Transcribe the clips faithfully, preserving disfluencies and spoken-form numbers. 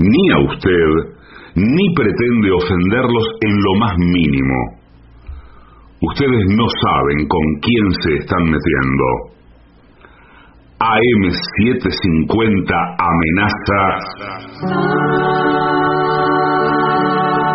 ni a usted, ni pretende ofenderlos en lo más mínimo. Ustedes no saben con quién se están metiendo. A M setecientos cincuenta amenaza.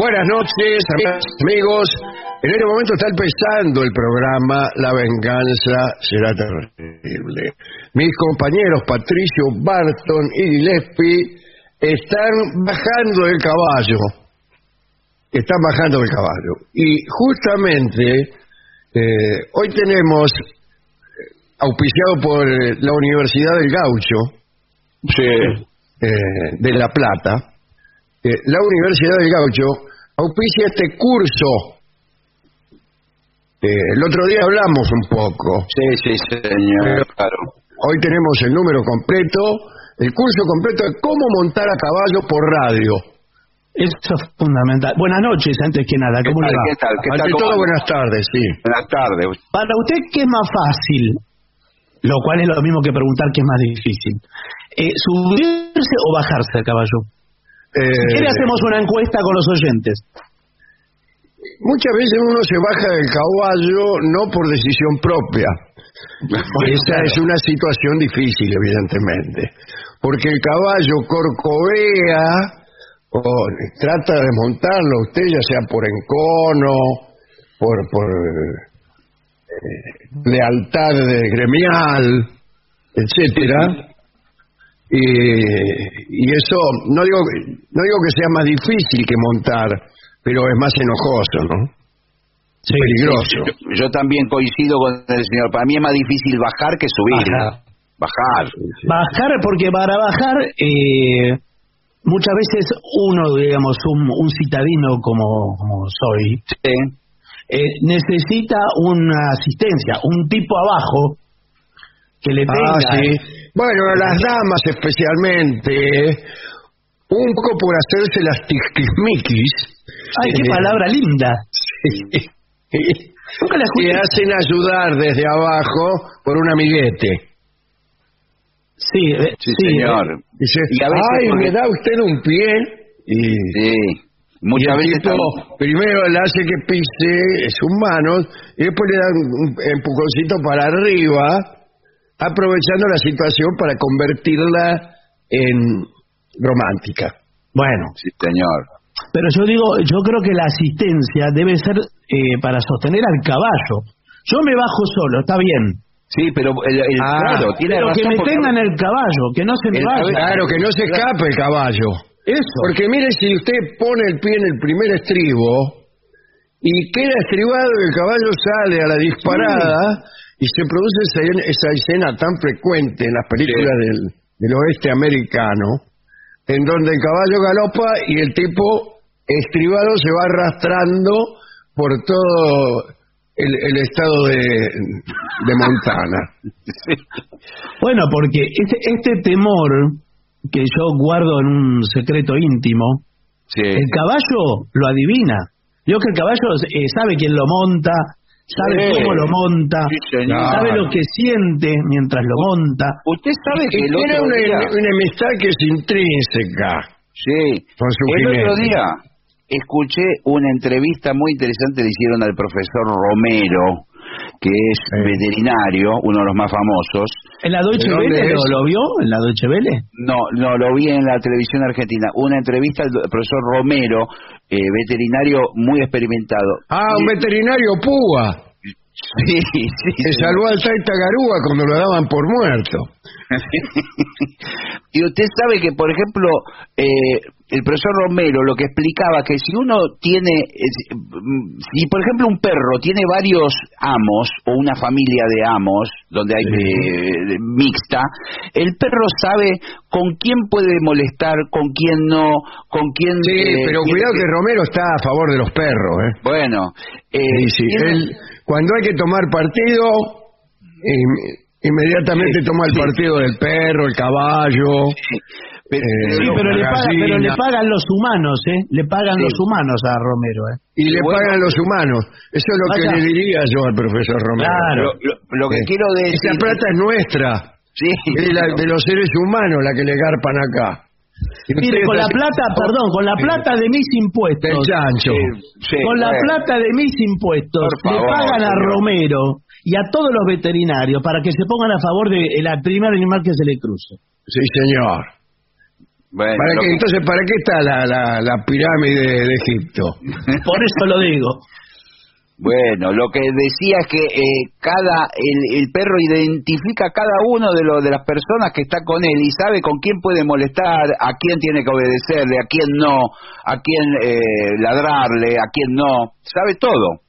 Buenas noches, amigas, amigos. En este momento está empezando el programa La Venganza Será Terrible. Mis compañeros Patricio Barton y Gillespie están bajando del caballo. Están bajando del caballo. Y justamente eh, hoy tenemos, auspiciado por la Universidad del Gaucho, sí, eh, de La Plata, eh, la Universidad del Gaucho auspicia este curso. Eh, el otro día hablamos un poco. Sí, sí, señor, claro. Hoy tenemos el número completo, el curso completo de cómo montar a caballo por radio. Eso es fundamental. Buenas noches, antes que nada. ¿Cómo le va? ¿Qué tal? ¿Qué tal? Ante todo, buenas tardes, sí. Buenas tardes. Para usted, ¿qué es más fácil? Lo cual es lo mismo que preguntar qué es más difícil. Eh, ¿Subirse o bajarse al caballo? Eh, si quiere hacemos una encuesta con los oyentes. Muchas veces uno se baja del caballo no por decisión propia. Esa es una situación difícil, evidentemente. Porque el caballo corcovea o trata de montarlo usted, ya sea por encono, por... por lealtad gremial, etcétera, y, y eso no digo no digo que sea más difícil que montar, pero es más enojoso, ¿no? Sí, peligroso. Sí, yo, yo también coincido con el señor. Para mí es más difícil bajar que subir. Bajar, bajar, bajar porque para bajar eh, muchas veces uno, digamos, un, un citadino como, como soy. Sí. Eh, necesita una asistencia, un tipo abajo que le tenga. Ah, sí. Bueno, las damas especialmente, un poco por hacerse las tiquismiquis. Ay, qué eh, palabra linda. Sí. Nunca la escuché. Se hacen ayudar desde abajo por un amiguete. Sí, eh, sí, sí, señor. Dice, y a veces, ay, me da usted un pie. Y... sí. Muchas veces tipo, primero le hace que pise sus manos y después le da un empujoncito para arriba, aprovechando la situación para convertirla en romántica. Bueno, sí, señor. Pero yo digo, yo creo que la asistencia debe ser eh, para sostener al caballo. Yo me bajo solo, está bien. Sí, pero el, el ah, claro, tiene pero razón, que me tengan el caballo, que no se me vaya. Claro, que no se escape el caballo. Eso. Porque mire, si usted pone el pie en el primer estribo y queda estribado y el caballo sale a la disparada, sí. Y se produce esa, esa escena tan frecuente en las películas sí. del, del oeste americano, en donde el caballo galopa y el tipo estribado se va arrastrando por todo el, el estado de, de Montana. Bueno, porque este, este temor que yo guardo en un secreto íntimo, sí. el caballo lo adivina. Yo que el caballo eh, sabe quién lo monta, sabe sí, cómo lo monta, sí, sabe lo que siente mientras lo monta. Usted sabe que tiene una, día... una amistad que es intrínseca. Sí. El otro día escuché una entrevista muy interesante que hicieron al profesor Romero, que es sí. veterinario, uno de los más famosos. ¿En la Deutsche Vélez lo, lo vio? ¿En la Deutsche Vélez? No, no, lo vi en la televisión argentina. Una entrevista al profesor Romero, eh, veterinario muy experimentado. Ah, un eh, veterinario púa. Sí, sí. Se sí. salvó al Taita Garúa cuando lo daban por muerto. Y usted sabe que, por ejemplo, eh, el profesor Romero lo que explicaba que si uno tiene, eh, si por ejemplo un perro tiene varios amos o una familia de amos donde hay sí. eh, mixta, el perro sabe con quién puede molestar, con quién no, con quién. Sí, eh, pero quién, cuidado que Romero está a favor de los perros, ¿eh? Bueno, eh, sí, sí. Él, cuando hay que tomar partido. Eh, Inmediatamente sí, toma el partido sí. del perro, el caballo. Sí, pero, eh, sí, pero, le pagan, pero le pagan los humanos, ¿eh? Le pagan sí. los humanos a Romero, ¿eh? Y le bueno, pagan los humanos. Eso es lo vaya. que le diría yo al profesor Romero. Claro, lo, lo que eh. quiero decir. Esa plata es nuestra. Sí. Es la, de los seres humanos la que le garpan acá. Mire, con la plata, perdón, con la plata de mis impuestos. El chancho. Sí, sí, con la plata de mis impuestos favor, le pagan a señor. Romero y a todos los veterinarios para que se pongan a favor de la primera animal que se le cruce. Sí, señor. Bueno, para que, que... Entonces, ¿para qué está la, la, la pirámide de Egipto? Por eso lo digo. Bueno, lo que decía es que eh, cada el, el perro identifica a cada uno de, lo, de las personas que está con él y sabe con quién puede molestar, a quién tiene que obedecerle, a quién no, a quién eh, ladrarle, a quién no, sabe todo.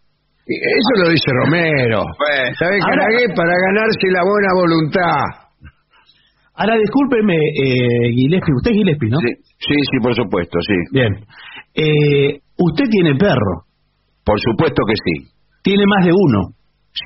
Eso lo dice Romero. Pues, ¿sabe qué? Para ganarse la buena voluntad. Ahora, discúlpeme, eh, Gillespie, usted es Gillespie, ¿no? Sí, sí, sí, por supuesto, sí. Bien. Eh, usted tiene perro. Por supuesto que sí. Tiene más de uno.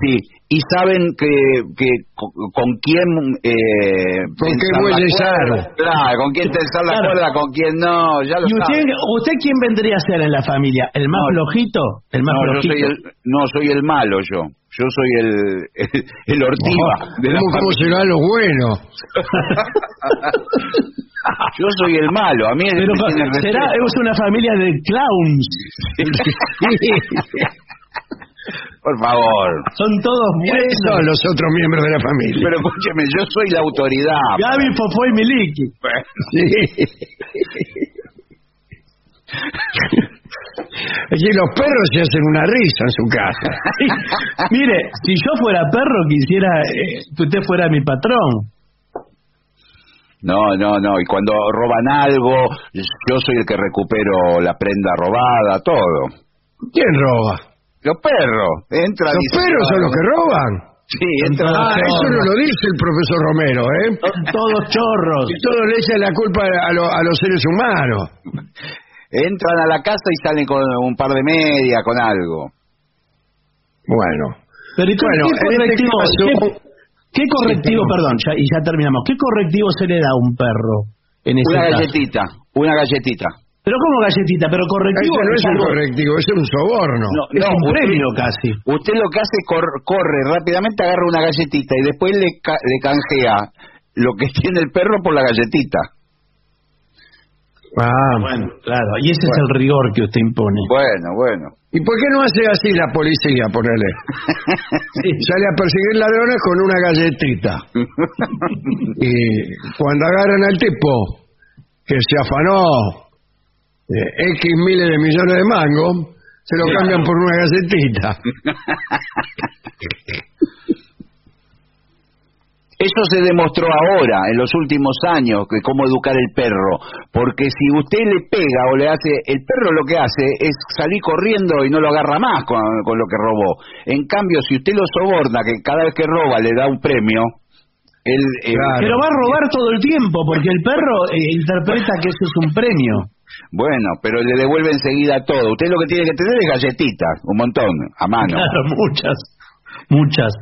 Sí, y saben que, que con, con quién... Eh, ¿Con quién huelesar? Claro, con quién tensar la claro. cuerda, con quién no, ya lo ¿Y usted, usted quién vendría a ser en la familia? ¿El más no, flojito? ¿El más no, flojito? Yo soy el, no, soy el malo yo. Yo soy el, el, el ortiva. No, de la ¿Cómo, ¿Cómo será lo bueno? Yo soy el malo, a mí es Pero, el será es una familia de clowns. Por favor. Son todos buenos son los otros miembros de la familia. Pero escúcheme, yo soy la autoridad. Gaby, Fofó y Miliki. Bueno. Sí. Y los perros se hacen una risa en su casa. Mire, si yo fuera perro, quisiera eh, que usted fuera mi patrón. No, no, no. Y cuando roban algo, yo soy el que recupero la prenda robada, todo. ¿Quién roba? Los perros. Entra los y perros son los que roban. Sí, entra ah, eso no lo dice el profesor Romero, ¿eh? Son todos chorros. Y todos le echan la culpa a, lo, a los seres humanos. Entran a la casa y salen con un par de media, con algo. Bueno. Pero ¿y bueno, qué correctivo, este caso, ¿qué, qué correctivo sí, perdón, ya, y ya terminamos, ¿qué correctivo se le da a un perro en ese Una caso? galletita, una galletita. Pero ¿cómo galletita? Pero correctivo este no es un correctivo, es un soborno. No, no, es un premio casi. Usted lo que hace es cor corre rápidamente, agarra una galletita y después le, ca le canjea lo que tiene el perro por la galletita. Ah, bueno, claro. Y ese bueno. es el rigor que usted impone. Bueno, bueno. ¿Y por qué no hace así la policía, ponele? Sí. Sale a perseguir ladrones con una galletita. Y cuando agarran al tipo que se afanó eh, X miles de millones de mangos, se lo sí, cambian claro. por una galletita. Eso se demostró ahora, en los últimos años, que cómo educar el perro. Porque si usted le pega o le hace... El perro lo que hace es salir corriendo y no lo agarra más con, con lo que robó. En cambio, si usted lo soborna, que cada vez que roba le da un premio... Él, eh, pero va a robar todo el tiempo, porque el perro eh, interpreta que eso es un premio. Bueno, pero le devuelve enseguida todo. Usted lo que tiene que tener es galletitas, un montón, a mano. Claro, muchas, muchas.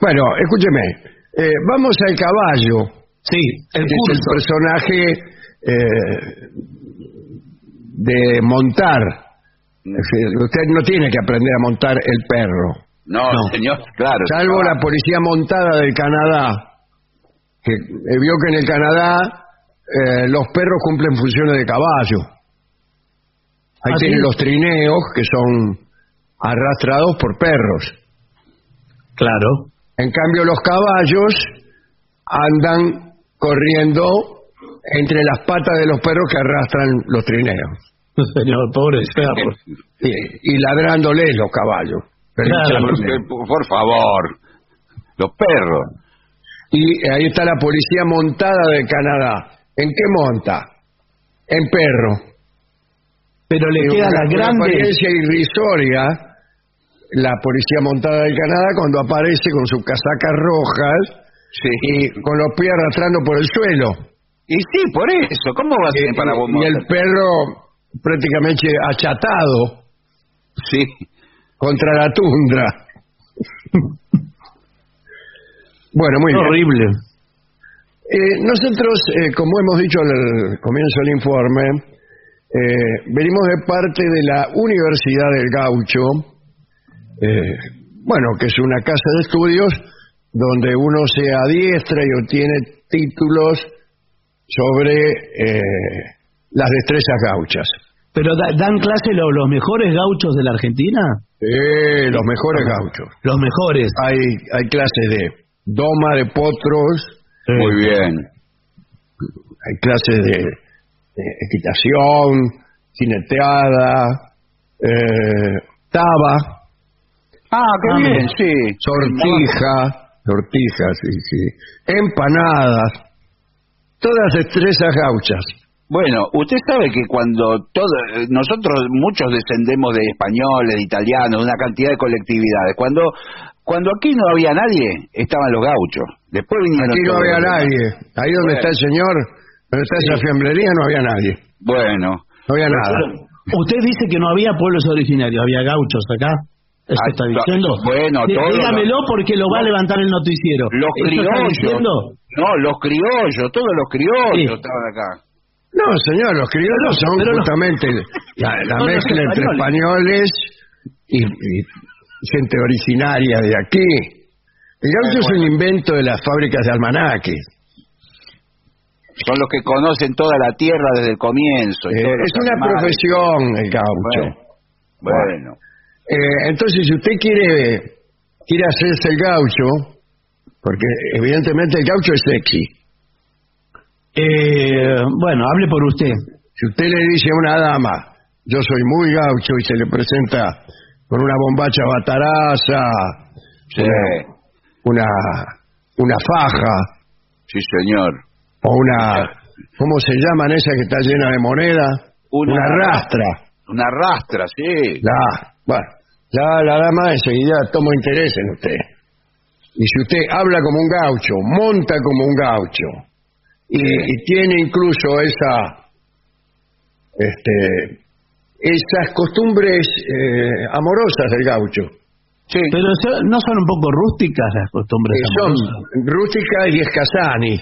Bueno, escúcheme, eh, vamos al caballo. Sí, el, es el personaje eh, de montar. Es decir, usted no tiene que aprender a montar el perro. No, no, señor, claro. Salvo la policía montada del Canadá, que eh, vio que en el Canadá eh, los perros cumplen funciones de caballo. Ahí tienen sí? los trineos, que son arrastrados por perros. Claro. En cambio, los caballos andan corriendo entre las patas de los perros que arrastran los trineos. Señor, pobres perros. Y, y ladrándoles los caballos. Claro, por favor, los perros. Y ahí está la policía montada de Canadá. ¿En qué monta? En perro. Pero le queda la grande apariencia irrisoria. La policía montada de Canadá, cuando aparece con sus casacas rojas, sí, y con los pies arrastrando por el suelo. Y sí, por eso. ¿Cómo va a ser para vos? Y el perro prácticamente achatado. Sí. Contra la tundra. Bueno, muy bien. Horrible. Eh, nosotros, eh, como hemos dicho al comienzo del informe, eh, venimos de parte de la Universidad del Gaucho, eh, bueno, que es una casa de estudios donde uno se adiestra y obtiene títulos sobre eh, las destrezas gauchas. ¿Pero dan clase los, los mejores gauchos de la Argentina? Eh, los mejores gauchos. Los mejores. Hay hay clases de doma de potros. Sí. Muy bien. Hay clases de, de equitación, jineteada, eh, taba. Ah, qué ah, bien, sí. Sortija, sortija, sí, sí. Empanadas. Todas destrezas gauchas. Bueno, usted sabe que cuando todo, nosotros muchos descendemos de españoles, de italianos, de una cantidad de colectividades. Cuando cuando aquí no había nadie, estaban los gauchos. Después vinieron aquí no había nadie. Ahí donde bueno. está el señor, donde está esa fiambrería, no había nadie. Bueno. No había nada. Usted dice que no había pueblos originarios, había gauchos acá. ¿Eso ah, está diciendo? Bueno, sí, todo dígamelo lo, porque lo va a levantar el noticiero. Los criollos. No, los criollos, todos los criollos sí. estaban acá. No, señor, los criollos son justamente no. la, la no, mezcla entre españoles y, y gente originaria de aquí. El gaucho bueno. es un invento de las fábricas de almanaque. Son los que conocen toda la tierra desde el comienzo. Eh, es una almanaque. profesión el gaucho. Bueno. bueno. Eh, entonces, si usted quiere, quiere hacerse el gaucho, porque evidentemente el gaucho es sexy. Eh, bueno, hable por usted. Si usted le dice a una dama, yo soy muy gaucho, y se le presenta con una bombacha bataraza, sí. una, una faja, sí señor, o una, ¿cómo se llaman esas que está llena de moneda? Una, una rastra. Una rastra, sí. La, bueno, la, la dama enseguida toma interés en usted. Y si usted habla como un gaucho, monta como un gaucho. Y, y tiene incluso esa, este, esas costumbres eh, amorosas del gaucho. Sí. Pero no son un poco rústicas las costumbres eh, amorosas. Son rústicas y escasani.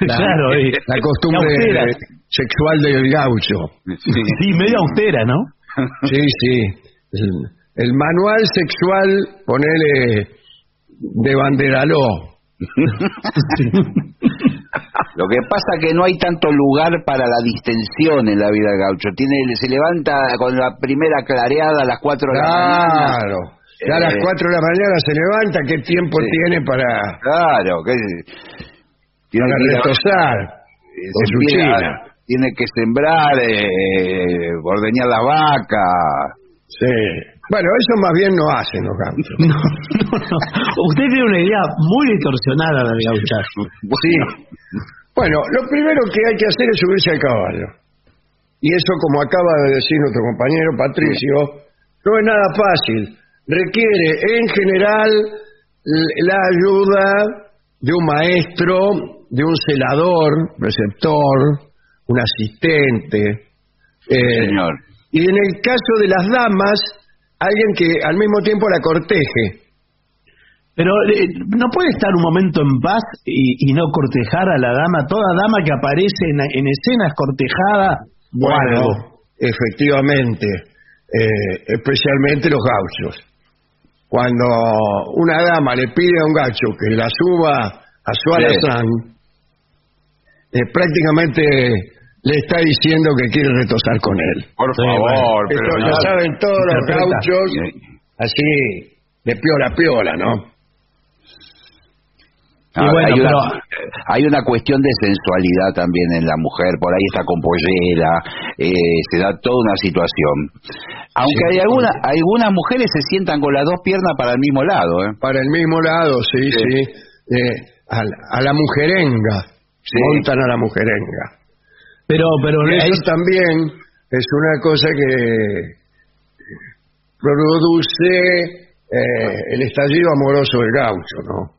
La, claro, eh, la costumbre la sexual del gaucho. Sí, sí, medio austera, ¿no? Sí, sí. El manual sexual, ponele de Banderaló. Lo que pasa que no hay tanto lugar para la distensión en la vida del gaucho. Tiene, se levanta con la primera clareada a las cuatro de la mañana. Claro. Ya eh, a las cuatro de la mañana se levanta. ¿Qué tiempo sí. tiene para? Claro. Que, tiene para que retosar. Se empieza, tiene que sembrar, eh, ordeñar la vaca. Sí. Bueno, eso más bien no hacen los gauchos. No, no, no. Usted tiene una idea muy distorsionada del gauchazo. Sí. Bueno, lo primero que hay que hacer es subirse al caballo. Y eso, como acaba de decir nuestro compañero Patricio, no es nada fácil. Requiere, en general, la ayuda de un maestro, de un celador, receptor, un asistente. Sí, eh, señor. Y en el caso de las damas, alguien que al mismo tiempo la corteje. Pero eh, ¿no puede estar un momento en paz y, y no cortejar a la dama? Toda dama que aparece en, en escenas cortejada. Bueno, bueno, efectivamente, eh, especialmente los gauchos. Cuando una dama le pide a un gaucho que la suba a su alazán, sí, eh, prácticamente le está diciendo que quiere retosar con él. Por favor, sí, bueno, pero... Esto lo saben todos los gauchos, así, de piola a piola, ¿no? Y ah, bueno, hay, pero... una, hay una cuestión de sensualidad también en la mujer, por ahí está con pollera, eh, se da toda una situación. Aunque sí, hay alguna, algunas mujeres se sientan con las dos piernas para el mismo lado, ¿eh? Para el mismo lado, sí, sí. sí. Eh, a, a la mujerenga, sí. Montan a la mujerenga. Pero, pero eso es... también es una cosa que produce eh, el estallido amoroso del gaucho, ¿no?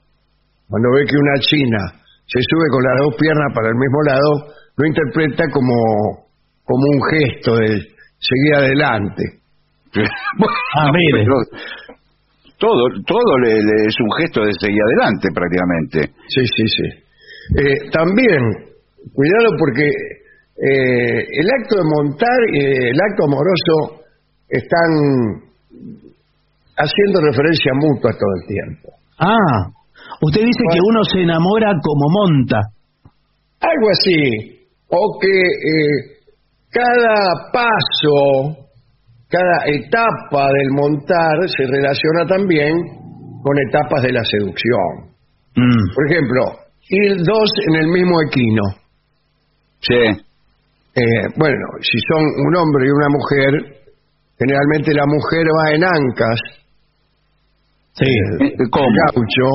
Cuando ve que una china se sube con las dos piernas para el mismo lado, lo interpreta como, como un gesto de seguir adelante. Ah, mire. Todo, todo le, le es un gesto de seguir adelante prácticamente. Sí, sí, sí. Eh, también, cuidado porque... Eh, el acto de montar y eh, el acto amoroso están haciendo referencia mutua todo el tiempo. Ah, usted dice bueno, que uno se enamora como monta. Algo así, o que eh, cada paso, cada etapa del montar se relaciona también con etapas de la seducción. Mm. Por ejemplo, ir dos en el mismo equino. Sí. Eh, bueno, si son un hombre y una mujer, generalmente la mujer va en ancas, sí, con gaucho,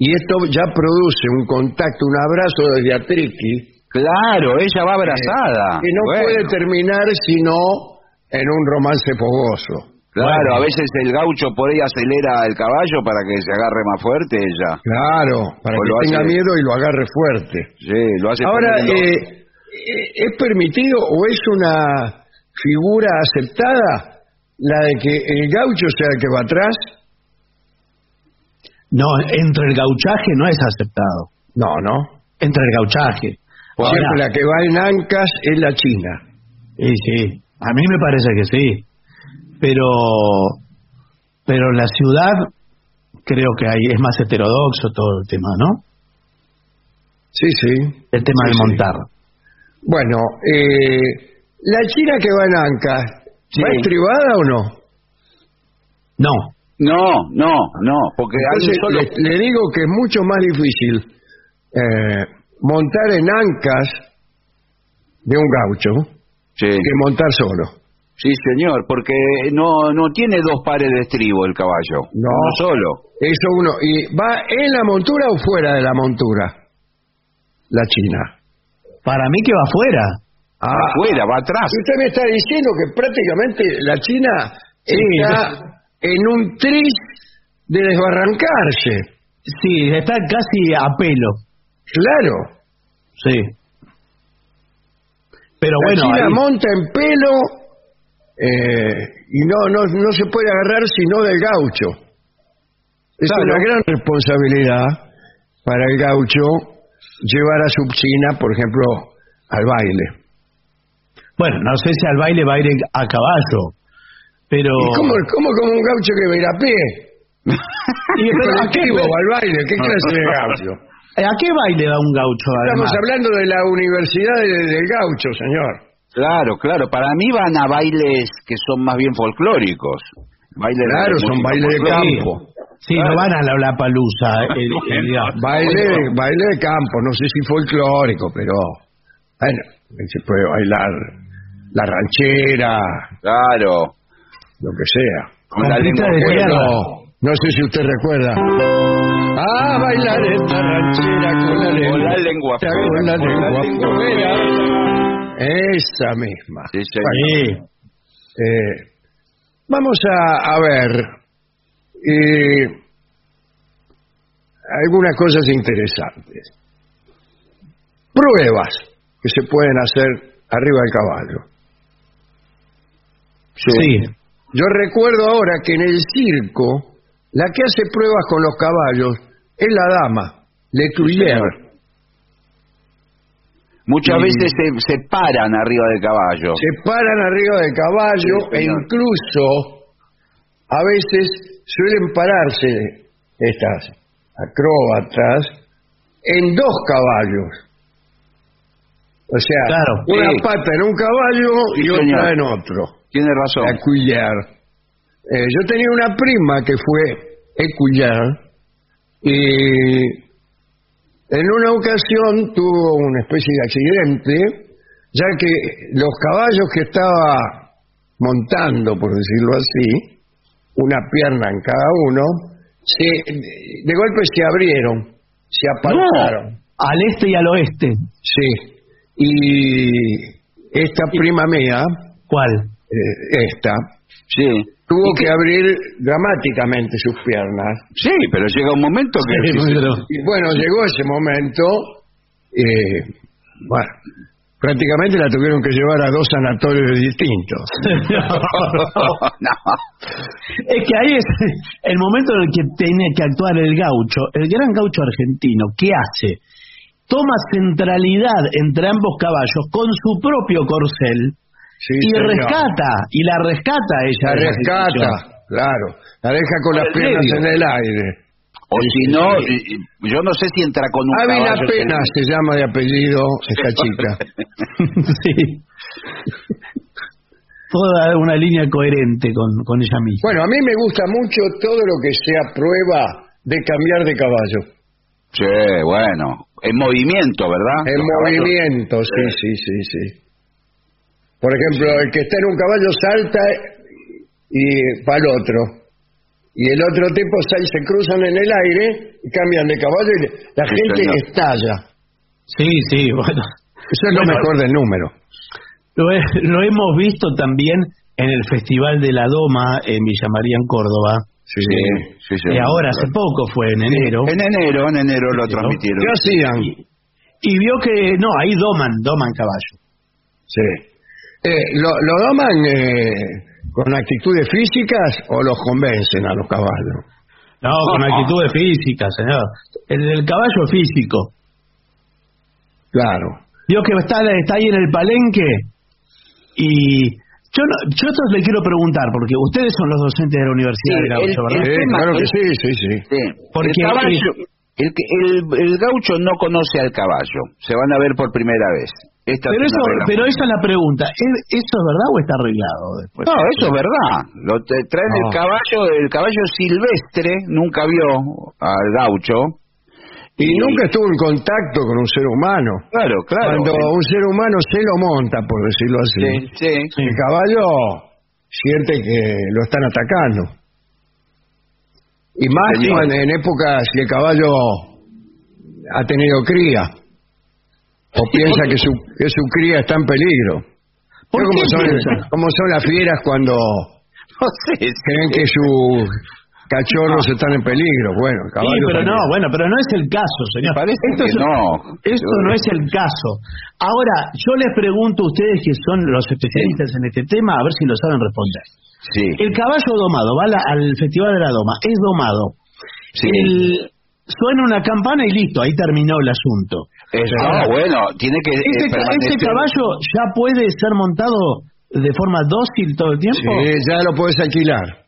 y esto ya produce un contacto, un abrazo desde atriqui. Claro, ella va abrazada. Eh, que no bueno. puede terminar sino en un romance fogoso. Claro, bueno, a veces el gaucho por ahí acelera el caballo para que se agarre más fuerte ella. Claro, para o que tenga hace... miedo y lo agarre fuerte. Sí, lo hace. Ahora, eh... ¿es permitido o es una figura aceptada la de que el gaucho sea el que va atrás? No, entre el gauchaje no es aceptado. No, no. Entre el gauchaje. Ahora, siempre la que va en ancas es la china. Sí, sí. A mí me parece que sí. Pero, pero en la ciudad creo que ahí es más heterodoxo todo el tema, ¿no? Sí, sí. El tema sí, de montar. Sí. Bueno, eh, la china que va en anca, sí, ¿va estribada o no? No. No, no, no. Porque entonces, solo... le, le digo que es mucho más difícil eh, montar en ancas de un gaucho sí, que montar solo. Sí, señor, porque no, no tiene dos pares de estribo el caballo. No, uno solo. Eso uno. ¿Y va en la montura o fuera de la montura? La china. Para mí que va afuera. Ah, va afuera, va atrás. Usted me está diciendo que prácticamente la china sí, está en un tris de desbarrancarse. Sí, está casi a pelo. Claro. Sí. Pero la bueno, china ahí... monta en pelo eh, y no, no, no se puede agarrar sino del gaucho. Es claro, una gran responsabilidad para el gaucho llevar a su china, por ejemplo, al baile. Bueno, no sé si al baile va a ir a caballo, pero... ¿Y cómo, cómo como un gaucho que va a ir a pie? ¿Y pero a qué va al baile? ¿Qué clase de gaucho? ¿A qué baile va un gaucho? Además? Estamos hablando de la Universidad del, del Gaucho, señor. Claro, claro. Para mí van a bailes que son más bien folclóricos. Baile claro, de son bailes de campo. Sí, claro, no van a la Lollapalooza. Eh, eh, baile, baile de campo, no sé si folclórico, pero bueno, se puede bailar la ranchera. Claro. lo que sea. Con la lengua de no sé si usted recuerda. Ah, bailar esta ranchera con la lengua, con la lengua fuera, con la lengua fuera. Esa misma. Sí, señor. Eh, vamos a, a ver eh, algunas cosas interesantes. Pruebas que se pueden hacer arriba del caballo. Sí. Sí. Yo recuerdo ahora que en el circo la que hace pruebas con los caballos es la dama, Letouillier. Muchas y veces se, se paran arriba del caballo. Se paran arriba del caballo sí, e incluso a veces suelen pararse estas acróbatas en dos caballos. O sea, claro, una sí. pata en un caballo y sí, otra señor. en otro. Tiene razón. Ecuillar. Eh, yo tenía una prima que fue ecuillar y en una ocasión tuvo una especie de accidente, ya que los caballos que estaba montando, por decirlo así, una pierna en cada uno, se, de golpe se abrieron, se apartaron. No, al este y al oeste. Sí. Y esta prima mía... ¿Cuál? Eh, esta. Sí. Tuvo que abrir dramáticamente sus piernas. Sí, pero llega un momento que... Sí, pero... Y bueno, llegó ese momento... Eh, bueno, prácticamente la tuvieron que llevar a dos sanatorios distintos. No, no. Es que ahí es el momento en el que tiene que actuar el gaucho. El gran gaucho argentino, ¿qué hace? Toma centralidad entre ambos caballos con su propio corcel sí, y señor. rescata, y la rescata ella. La rescata, claro. La deja con las piernas en el aire. O si no, yo no sé si entra con un caballo. Ávila Pena se llama de apellido esta chica. Sí. Toda una línea coherente con, con ella misma. Bueno, a mí me gusta mucho todo lo que sea prueba de cambiar de caballo. Sí, bueno. En movimiento, ¿verdad? En movimiento, sí, sí, sí, sí. Por ejemplo, sí. el que está en un caballo salta y va al otro. Y el otro tipo sale, se cruzan en el aire y cambian de caballo y la sí, gente señor. estalla. Sí, sí, bueno. Eso es bueno, lo mejor del número. Lo, es, lo hemos visto también en el Festival de la Doma en Villa María, en Córdoba. Sí, sí, sí. Y ahora hace poco fue, en enero. En enero, en enero lo transmitieron. ¿Qué hacían? Y, y vio que, no, ahí doman, doman caballo. Sí. Eh, ¿lo, lo doman eh, con actitudes físicas o los convencen a los caballos? No, con no. actitudes físicas, señor. El del caballo físico. Claro. Vio que está, está ahí en el palenque y... Yo, no, yo esto le quiero preguntar, porque ustedes son los docentes de la Universidad sí, del Gaucho, ¿verdad? Sí, claro que sí, sí, sí. sí. Porque el, caballo, el, el, el gaucho no conoce al caballo, se van a ver por primera vez. Esta pero es eso, pero esa es la pregunta, ¿eso es verdad o está arreglado después? No, eso es verdad. Lo traen no. el caballo, el caballo silvestre, nunca vio al gaucho. Y nunca estuvo en contacto con un ser humano. Claro, claro. Cuando sí. un ser humano se lo monta, por decirlo así, sí, sí, sí. el caballo siente que lo están atacando. Y más sí, en, en épocas que el caballo ha tenido cría. O piensa que su, que su cría está en peligro. ¿Por qué son, como son las fieras cuando no sé, creen que su... Cachorros no. están en peligro, bueno. Sí, pero no, bueno, pero no es el caso, señor. Parece esto que es, no. Esto no es el caso. Ahora, yo les pregunto a ustedes que son los especialistas sí. en este tema, a ver si lo saben responder. Sí. El caballo domado va la, al Festival de la Doma, es domado. Sí. El, suena una campana y listo, ahí terminó el asunto. Ah, bueno, tiene que... Ese, eh, ese caballo ya puede ser montado de forma dócil todo el tiempo. Sí, ya lo puedes alquilar.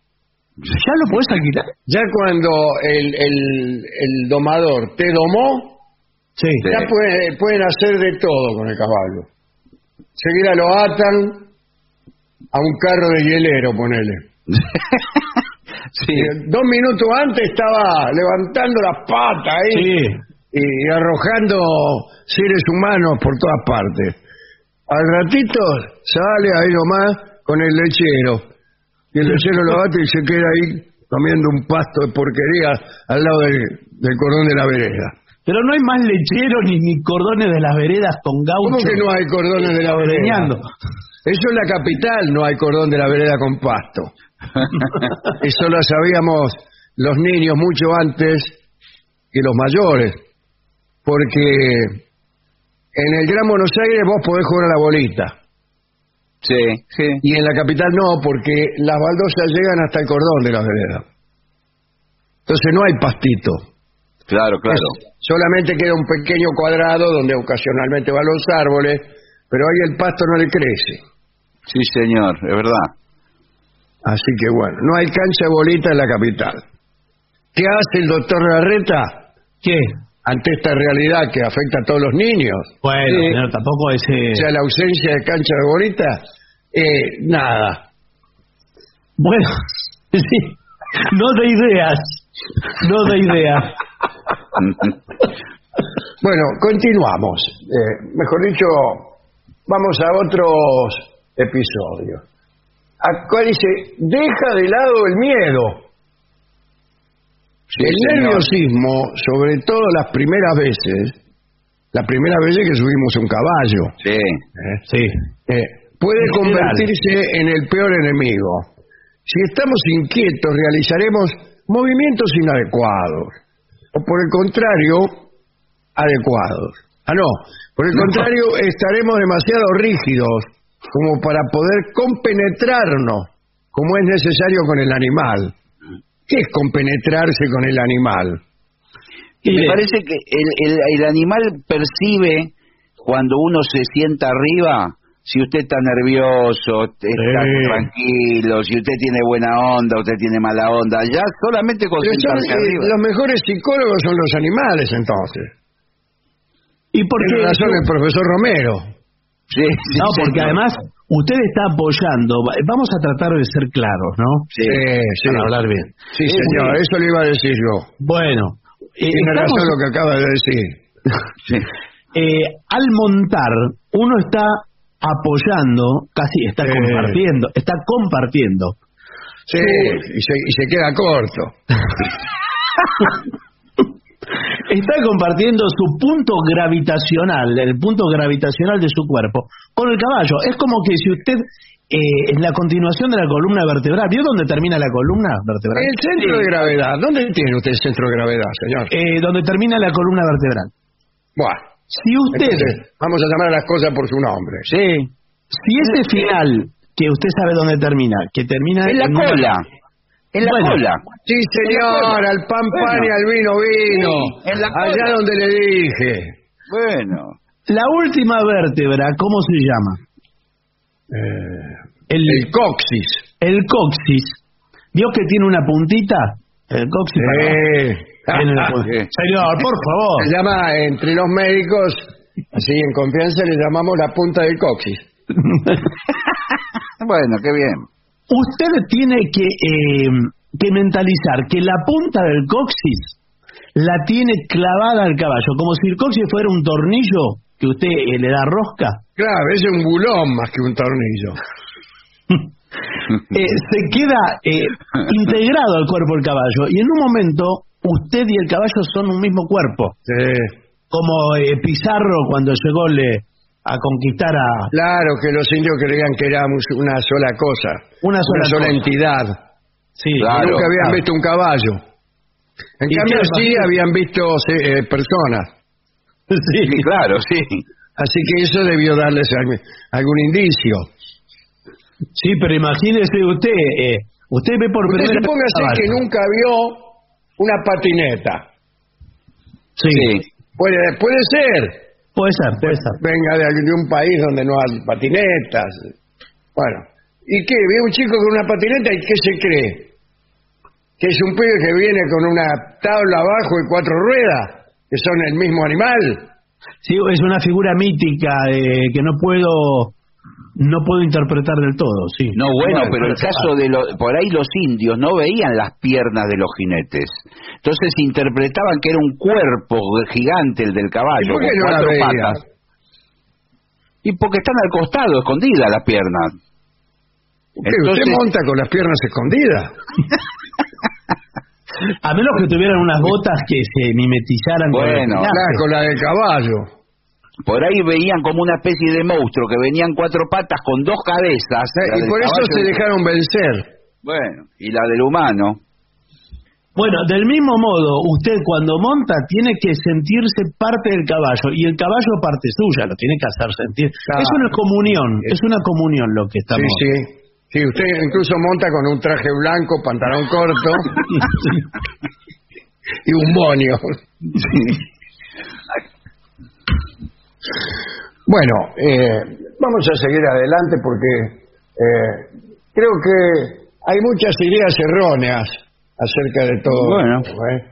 ¿Ya lo podés alquilar? Ya cuando el, el, el domador te domó, sí. ya puede, pueden hacer de todo con el caballo. Seguida lo atan a un carro de hielero, ponele. sí. Dos minutos antes estaba levantando las patas ahí sí. y arrojando seres humanos por todas partes. Al ratito sale ahí nomás con el lechero. y el lechero lo bate y se queda ahí comiendo un pasto de porquería al lado del, del cordón de la vereda. Pero no hay más lecheros ni, ni cordones de las veredas con gaucho. ¿Cómo que no hay cordones de la vereda? Reñando. Eso en la capital no hay cordón de la vereda con pasto. Eso lo sabíamos los niños mucho antes que los mayores. Porque en el Gran Buenos Aires vos podés jugar a la bolita. Sí, sí. Y en la capital no, porque las baldosas llegan hasta el cordón de la vereda. Entonces no hay pastito. Claro, claro. Es, solamente queda un pequeño cuadrado donde ocasionalmente van los árboles, pero ahí el pasto no le crece. Sí, señor, es verdad. Así que bueno, no hay cancha de bolita en la capital. ¿Qué hace el doctor Larreta? ¿Qué? Ante esta realidad que afecta a todos los niños. Bueno, eh, señor, tampoco ese... O sea, la ausencia de cancha de bolita, eh, nada. Bueno, sí, no de ideas, no de ideas. Bueno, continuamos. Eh, mejor dicho, vamos a otros episodios. Acá dice, deja de lado el miedo. Sí, el señor. Nerviosismo, sobre todo las primeras veces, las primeras veces que subimos un caballo, sí, ¿eh? Sí. Eh, puede es convertirse real. En el peor enemigo. Si estamos inquietos, realizaremos movimientos inadecuados, o por el contrario, adecuados. Ah, no, por el no. contrario, estaremos demasiado rígidos como para poder compenetrarnos, como es necesario con el animal. ¿Qué es compenetrarse con el animal? Y me parece que el, el, el animal percibe cuando uno se sienta arriba, si usted está nervioso, está sí. tranquilo, si usted tiene buena onda, usted tiene mala onda, ya solamente con sentarse son, arriba. Los mejores psicólogos son los animales, entonces. ¿Y por qué? Tiene razón el profesor Romero. Sí, sí, no, porque sí, además usted está apoyando, vamos a tratar de ser claros, ¿no? Sí, sí. Para hablar bien. Sí, es señor, bien. Eso le iba a decir yo. Bueno. Tiene estamos... razón lo que acaba de decir. Sí. Eh, al montar, uno está apoyando, casi está sí. compartiendo, está compartiendo. Sí, sí. Y, se, y se queda corto. Está compartiendo su punto gravitacional, el punto gravitacional de su cuerpo, con el caballo. Es como que si usted, eh, en la continuación de la columna vertebral, ¿vio dónde termina la columna vertebral? El centro de gravedad. ¿Dónde tiene usted el centro de gravedad, señor? Eh, donde termina la columna vertebral. Bueno. Si usted... Entonces, vamos a llamar a las cosas por su nombre. Sí. Si ese final, que usted sabe dónde termina, que termina... En la en cola. Una... En la bueno, cola. Sí, señor, al pan, bueno. pan y al vino, vino. Sí, en la allá cola. Donde le dije. Bueno. La última vértebra, ¿cómo se llama? Eh, el, el coxis. El coxis. ¿Vio que tiene una puntita? El coxis. Eh. La... Señor, por favor. Se llama, entre los médicos, así en confianza, le llamamos la punta del coxis. Bueno, qué bien. Usted tiene que, eh, que mentalizar que la punta del coxis la tiene clavada al caballo, como si el coxis fuera un tornillo que usted eh, le da rosca. Claro, es un bulón más que un tornillo. eh, se queda eh, integrado al cuerpo del caballo y en un momento usted y el caballo son un mismo cuerpo. Sí. Como eh, Pizarro cuando llegó le... a conquistar a... Claro, que los indios creían que éramos una sola cosa, una sola, una sola cosa. entidad. Sí, claro, nunca habían claro. visto un caballo. En y cambio sí pasó. habían visto eh, personas. Sí, sí, claro, sí. Así que eso debió darles algún, algún indicio. Sí, pero imagínese usted, eh, usted ve por usted primera vez que nunca vio una patineta. Sí. sí. Puede, puede ser. Puede ser, puede ser. Venga de, de un país donde no hay patinetas. Bueno, ¿y qué? Ve un chico con una patineta y ¿qué se cree? ¿Que es un pibe que viene con una tabla abajo y cuatro ruedas? ¿Que son el mismo animal? Sí, es una figura mítica eh, que no puedo no puedo interpretar del todo, sí. No, bueno, pero el caso de los... Por ahí los indios no veían las piernas de los jinetes. Entonces interpretaban que era un cuerpo gigante el del caballo. ¿Por qué no la veían? Y porque están al costado, escondidas las piernas. Entonces, usted monta con las piernas escondidas. A menos que tuvieran unas botas que se mimetizaran. Bueno, con, la, con la del caballo. Por ahí veían como una especie de monstruo, que venían cuatro patas con dos cabezas. Y por eso se dejaron vencer. Bueno, y la del humano. Bueno, del mismo modo, usted cuando monta tiene que sentirse parte del caballo, y el caballo parte suya, lo tiene que hacer sentir. Claro. Es una comunión, es una comunión lo que estamos... Sí, sí. Sí, usted incluso monta con un traje blanco, pantalón corto y un moño. Sí. Bueno, eh, vamos a seguir adelante porque eh, creo que hay muchas ideas erróneas acerca de todo. Bueno. ¿eh?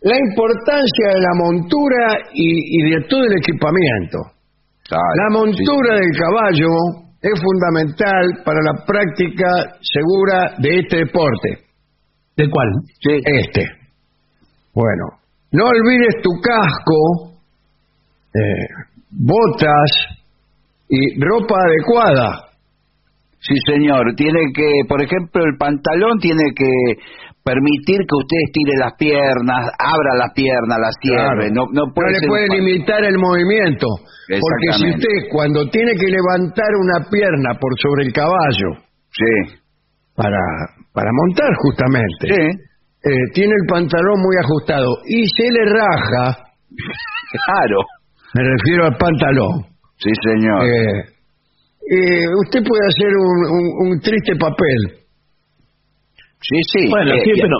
La importancia de la montura y, y de todo el equipamiento. Claro, la montura sí. del caballo es fundamental para la práctica segura de este deporte. ¿De cuál? Sí. Este. Bueno, no olvides tu casco, eh, botas y ropa adecuada. Sí, señor. Tiene que, por ejemplo, el pantalón tiene que permitir que usted estire las piernas, abra las piernas, las cierre. Claro. No, no, puede no le puede limitar el movimiento. Porque si usted, cuando tiene que levantar una pierna por sobre el caballo, sí, para, para montar justamente, sí, eh, tiene el pantalón muy ajustado y se le raja. Claro. Me refiero al pantalón. Sí, señor. Eh, eh, usted puede hacer un, un, un triste papel. Sí, sí. Bueno, eh, sí, pero...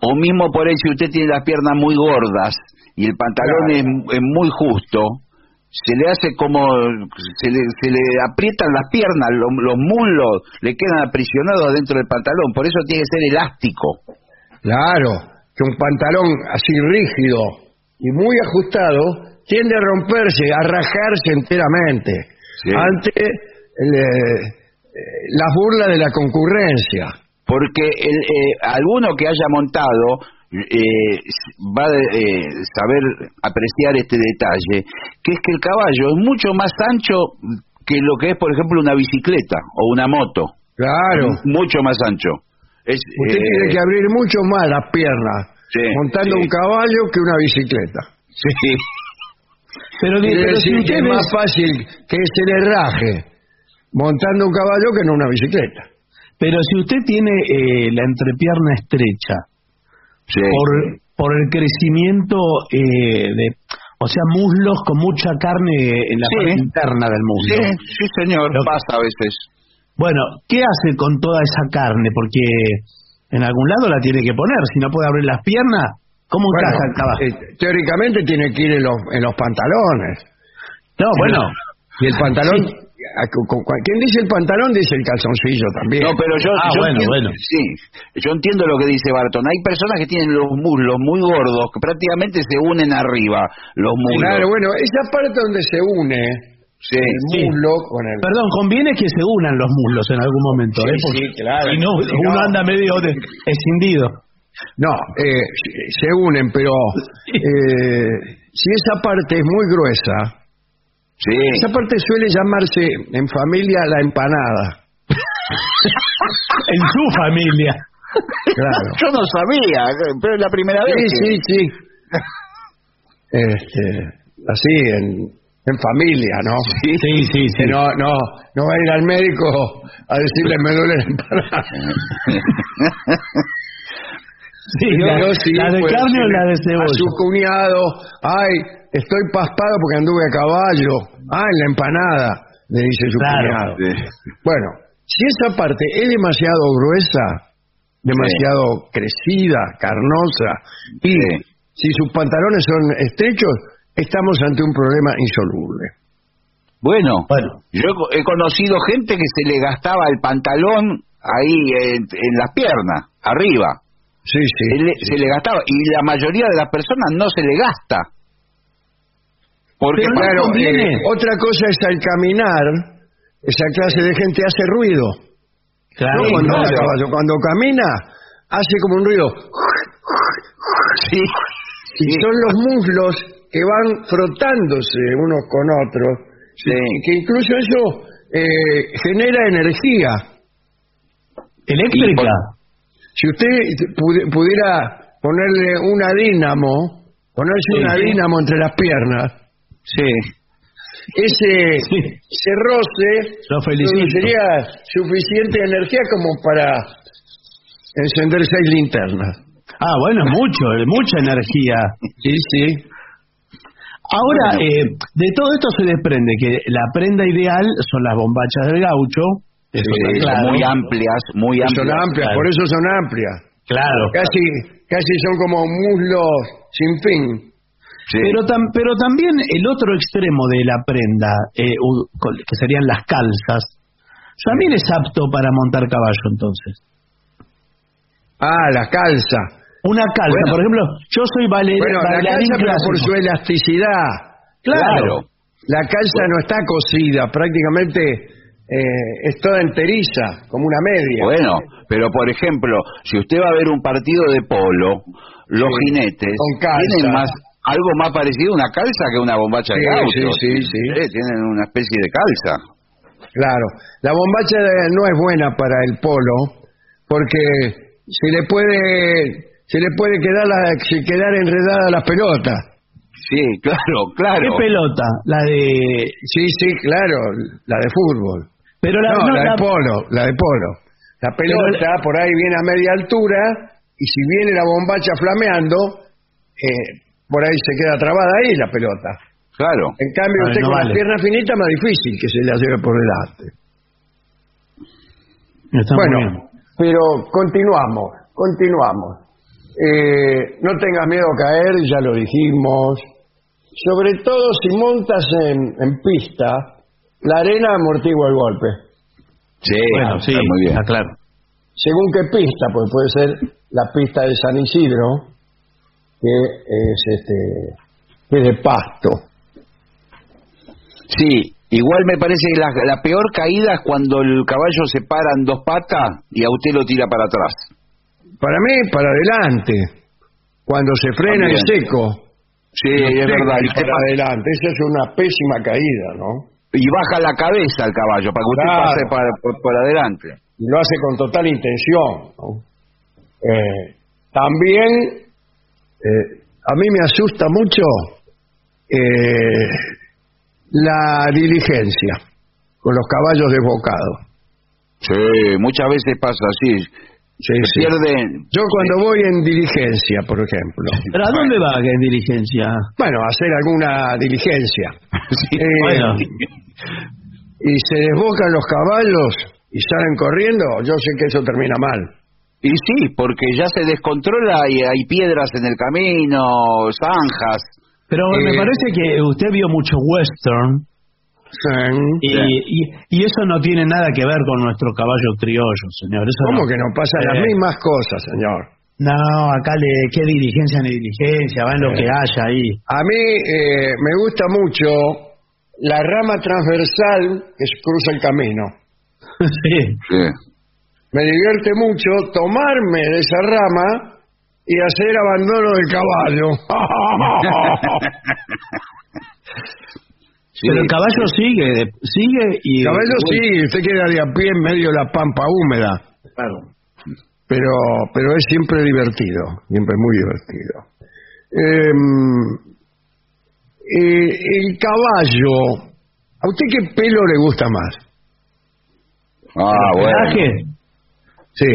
O mismo por ahí, si usted tiene las piernas muy gordas y el pantalón claro. es, es muy justo, se le hace como... Se le, se le aprietan las piernas, los, los muslos, le quedan aprisionados dentro del pantalón. Por eso tiene que ser elástico. Claro, que un pantalón así rígido y muy ajustado tiende a romperse, a rajarse enteramente sí. ante eh, la burla de la concurrencia. Porque el, eh, alguno que haya montado eh, va a eh, saber apreciar este detalle, que es que el caballo es mucho más ancho que lo que es, por ejemplo, una bicicleta o una moto. Claro. Es mucho más ancho. Es, Usted eh, tiene que abrir mucho más las piernas sí, montando sí. un caballo que una bicicleta. Sí. Pero, pero, pero si usted es más fácil que se le raje montando un caballo que en una bicicleta. Pero si usted tiene eh, la entrepierna estrecha sí. por, por el crecimiento eh, de, o sea, muslos con mucha carne en la sí. parte interna del muslo. Sí, sí señor, lo pasa que, a veces. Bueno, ¿qué hace con toda esa carne? Porque en algún lado la tiene que poner, si no puede abrir las piernas. ¿Cómo bueno, está el caballo? Teóricamente tiene que ir en los, en los pantalones. No, bueno. Y el pantalón... Sí. Quien dice el pantalón dice el calzoncillo también. No, pero yo... Ah, yo bueno, entiendo, bueno. Sí, yo entiendo lo que dice Barton. Hay personas que tienen los muslos muy gordos, que prácticamente se unen arriba los muslos. Claro, bueno, esa parte donde se une sí, el muslo sí. con el... Perdón, conviene que se unan los muslos en algún momento. Sí, ¿eh? Porque sí, claro. Si no, uno no. anda medio de, escindido. No, eh, se unen, pero eh, si esa parte es muy gruesa, sí. esa parte suele llamarse en familia la empanada. En su familia. Claro. Yo no sabía, pero es la primera sí, vez. Sí, que... sí, sí. Este, así, en, en familia, ¿no? Sí, sí, sí. sí. No, no, no va a ir al médico a decirle me duele la empanada. Sí, la, yo, sí, la de pues, carne o la de cebolla. A su cuñado, ay, estoy paspado porque anduve a caballo. Ay, la empanada, le dice su claro. cuñado. Sí. Bueno, si esa parte es demasiado gruesa, demasiado sí. crecida, carnosa, y sí. si sus pantalones son estrechos, estamos ante un problema insoluble. Bueno, bueno, yo he conocido gente que se le gastaba el pantalón ahí en, en las piernas, arriba. Sí, sí, se, le, sí. se le gastaba, y la mayoría de las personas no se le gasta. Porque no claro, eh, otra cosa es al caminar, esa clase de gente hace ruido. Claro, no, cuando, claro. Caballo, cuando camina, hace como un ruido. Sí. Y sí. son los muslos que van frotándose unos con otros, sí. que incluso eso eh, genera energía. eléctrica. Y, si usted pudiera ponerle una dínamo, ponerse sí, una sí. dínamo entre las piernas, sí. ese sí. ese roce sería suficiente energía como para encender seis linternas. Ah, bueno, mucho, mucha energía. Sí, sí. Ahora, eh, de todo esto se desprende que la prenda ideal son las bombachas del gaucho. Sí, son claro. muy amplias, muy amplias. Son amplias, claro. por eso son amplias. Claro. Casi claro. casi son como muslos sin fin. Sí. Pero, tam, pero también el otro extremo de la prenda, eh, que serían las calzas, también es apto para montar caballo entonces. Ah, la calza. Una calza, bueno, por ejemplo, yo soy bailarín. Bueno, la calza pero por su elasticidad. Claro. claro. La calza bueno. no está cosida, prácticamente eh, es toda enteriza, como una media. Bueno, pero por ejemplo, si usted va a ver un partido de polo, los sí, jinetes tienen más, algo más parecido a una calza que una bombacha sí, de gaucho. Sí, sí, sí. ¿Eh? Tienen una especie de calza. Claro. La bombacha no es buena para el polo, porque se le puede... se le puede quedar la, se quedar enredada las pelotas. Sí, claro, claro. ¿Qué pelota? La de... Sí, sí, claro, la de fútbol. Pero la, no, no, la, la de polo, la de polo. La pelota la... por ahí viene a media altura y si viene la bombacha flameando, eh, por ahí se queda trabada ahí la pelota. Claro. En cambio, usted no con vale. las piernas finitas, más difícil que se la lleve por delante. Está bueno, bien. Pero continuamos, continuamos. Eh, no tengas miedo a caer, ya lo dijimos. Sobre todo si montas en, en pista, la arena amortigua el golpe. Sí, bueno, sí, está muy bien. Está claro. Según qué pista, pues puede ser la pista de San Isidro, que es este, que es de pasto. Sí, igual me parece que la, la peor caída es cuando el caballo se para en dos patas y a usted lo tira para atrás. Para mí, para adelante. Cuando se frena también. En seco. Sí, es verdad. Para adelante. Esa es una pésima caída, ¿no? Y baja la cabeza al caballo para que usted claro. pase para, por, por adelante. Y lo hace con total intención, ¿no? Eh, también, eh, a mí me asusta mucho eh, la diligencia con los caballos desbocados. Sí, muchas veces pasa así. Sí, sí. Pierden. Yo cuando voy en diligencia, por ejemplo. ¿Pero a dónde va en diligencia? Bueno, a hacer alguna diligencia. Sí, eh, bueno. Y se desbocan los caballos y salen corriendo, yo sé que eso termina mal. Y sí, porque ya se descontrola y hay piedras en el camino, zanjas. Pero eh, me parece que usted vio mucho western. Sí, y, sí. Y, y eso no tiene nada que ver con nuestro caballo criollo, señor. Eso ¿Cómo no? que no pasa eh. las mismas cosas, señor? No, acá le qué diligencia ni diligencia, va en sí. lo que haya ahí. A mí eh, me gusta mucho la rama transversal que cruza el camino. Sí. sí. Me divierte mucho tomarme de esa rama y hacer abandono del caballo. Sí, pero el caballo sí. sigue, sigue y... El caballo sigue, usted queda de a pie en medio de la pampa húmeda. Claro. Pero, pero es siempre divertido, siempre muy divertido. Eh, eh, el caballo, ¿a usted qué pelo le gusta más? Ah, bueno. ¿Pelaje? Sí.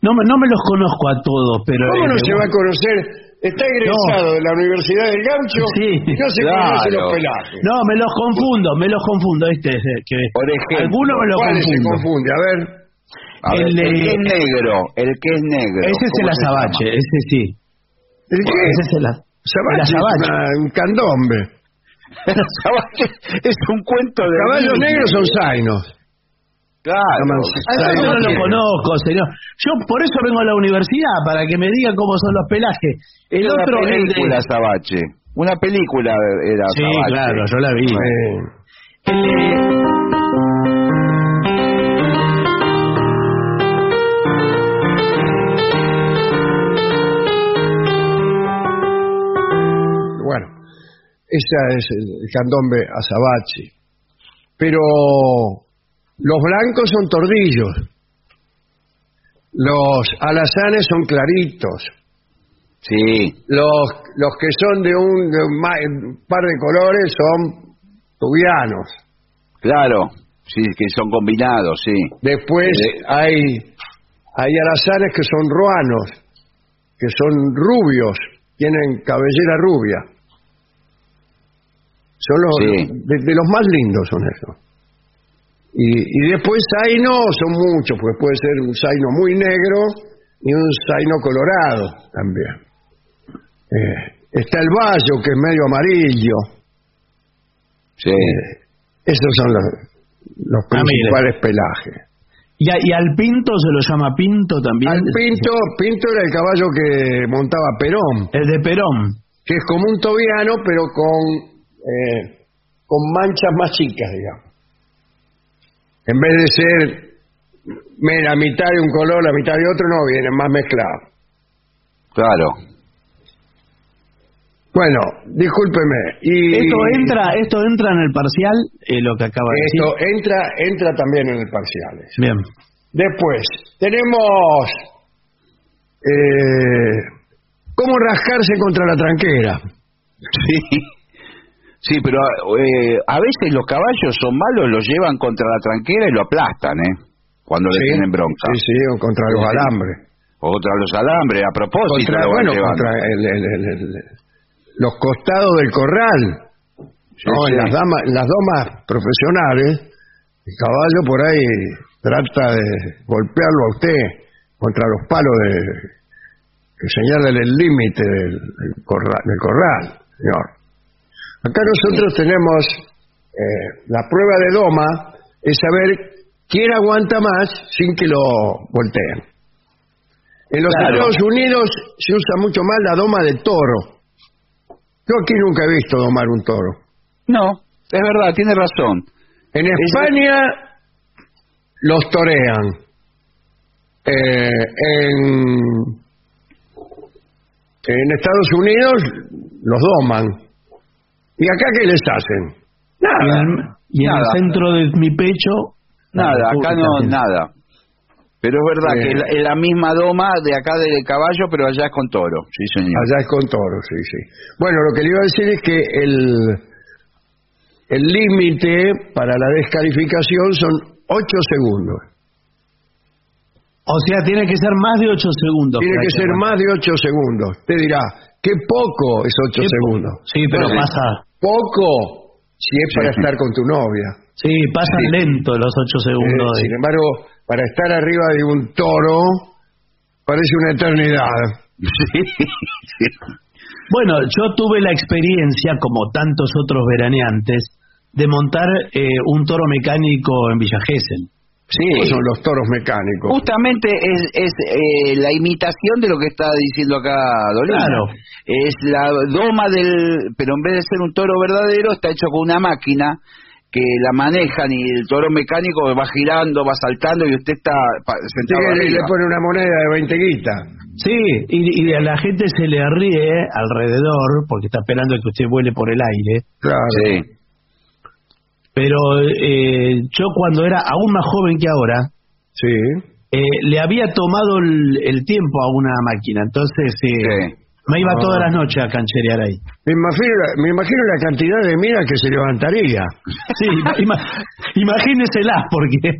No me, no me los conozco a todos, pero... ¿Cómo no se va a conocer...? Está egresado no. de la Universidad del Gaucho sí. y no se claro. conoce los pelajes. No, me los confundo, me los confundo. Este, que por ejemplo, algunos me los confundo. Confunde? A ver, a ver el, el que es negro, el que es negro. Ese es el azabache, ese sí. ¿El qué? Ese es el azabache. Un candombe. El azabache es un cuento de... Caballos negros son zainos. Claro, no, eso yo no lo conozco, señor. Yo por eso vengo a la universidad, para que me digan cómo son los pelajes. El era otro una película, el de... Zabache. Una película era sí, Zabache. Sí, claro, yo la vi. Sí. Eh... Bueno, ese es el candombe azabache. Pero... los blancos son tordillos. Los alazanes son claritos. Sí. Los, los que son de un, de un par de colores son tubianos. Claro, sí, que son combinados, sí. Después de... hay, hay alazanes que son ruanos, que son rubios, tienen cabellera rubia. Son los, sí. de, de los más lindos son esos. Y, y después zainos son muchos, pues puede ser un zaino muy negro y un zaino colorado también. Eh, está el bayo, que es medio amarillo. Sí. Eh, esos son los, los principales ah, pelajes. ¿Y, a, ¿Y al pinto se lo llama pinto también? Al pinto, pinto era el caballo que montaba Perón. El de Perón. Que es como un tobiano, pero con, eh, con manchas más chicas, digamos. En vez de ser la mitad de un color, la mitad de otro, no, vienen más mezclados. Claro. Bueno, discúlpeme. Y esto entra, esto entra en el parcial, eh, lo que acaba de esto decir. Esto entra, entra también en el parcial. Eso. Bien. Después tenemos eh, cómo rascarse contra la tranquera. Sí. Sí, pero eh, a veces los caballos son malos, los llevan contra la tranquera y lo aplastan, ¿eh? Cuando sí, le tienen bronca. Sí, sí, o contra los alambres. O contra los alambres, a propósito. Contra, lo van bueno, llevando. Contra el, el, el, el, los costados del corral. Sí, no, sí. En las, damas, las domas profesionales, el caballo por ahí trata de golpearlo a usted contra los palos de, que señalan el límite del, del, corral, del corral, señor. Acá nosotros tenemos eh, la prueba de doma, es saber quién aguanta más sin que lo volteen. En los claro. Estados Unidos se usa mucho más la doma de toro. Yo aquí nunca he visto domar un toro. No, es verdad, tiene razón. En España es... los torean. Eh, en, en Estados Unidos los doman. ¿Y acá qué les hacen? Nada. Y en el centro de mi pecho... Nada, acá no, nada. Pero es verdad eh. que es la misma doma de acá del caballo, pero allá es con toro. Sí, señor. Allá es con toro, sí, sí. Bueno, lo que le iba a decir es que el límite para la descalificación son ocho segundos. O sea, tiene que ser más de ocho segundos. Tiene que ser más de ocho segundos. Usted dirá... Qué poco es ocho segundos. Sí, pero bueno, pasa... Poco si es para sí. estar con tu novia. Sí, pasan sí. lento los ocho segundos. Eh, de... Sin embargo, para estar arriba de un toro, parece una eternidad. Sí. Sí. Bueno, yo tuve la experiencia, como tantos otros veraneantes, de montar eh, un toro mecánico en Villa Gesell. Sí, son los toros mecánicos. Justamente es, es eh, la imitación de lo que está diciendo acá Dolina. Claro. Es la doma del... Pero en vez de ser un toro verdadero, está hecho con una máquina que la manejan y el toro mecánico va girando, va saltando y usted está sentado sí, arriba. Y le pone una moneda de veinte guitas. Sí, y, y a la gente se le ríe alrededor porque está esperando que usted vuele por el aire. Claro. Sí. Pero eh, yo cuando era aún más joven que ahora, sí. eh, le había tomado el, el tiempo a una máquina. Entonces eh, sí. me iba ah. todas las noches a cancherear ahí. Me imagino, me imagino la cantidad de minas que se levantaría. Sí, ima, imagínenselas porque...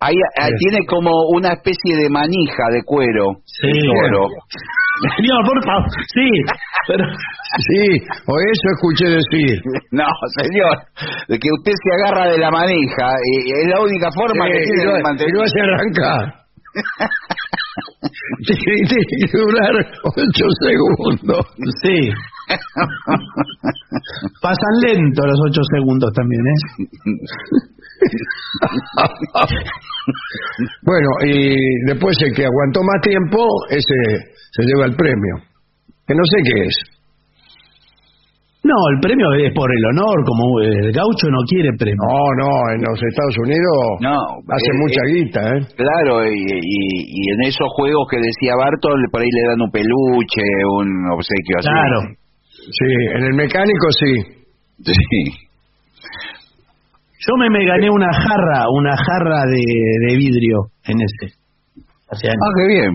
ahí, ahí tiene como una especie de manija de cuero. Sí, cuero. Señor, por favor, sí, pero... Sí, o eso escuché decir. No, señor, de que usted se agarra de la manija, y, y es la única forma sí, que tiene de mantener. Y no se arranca. Tiene que durar ocho segundos. Sí. Pasan lento los ocho segundos también, ¿eh? Bueno, y después el que aguantó más tiempo, ese se lleva el premio. Que no sé qué es. No, el premio es por el honor, como el gaucho no quiere premio. No, no, en los Estados Unidos no, hace eh, mucha guita, ¿eh? Claro, y, y, y en esos juegos que decía Barton, por ahí le dan un peluche, un obsequio así. Claro. Sí, en el mecánico sí. Sí. Yo me, me gané una jarra, una jarra de, de vidrio en ese. Hace años. Ah, qué bien.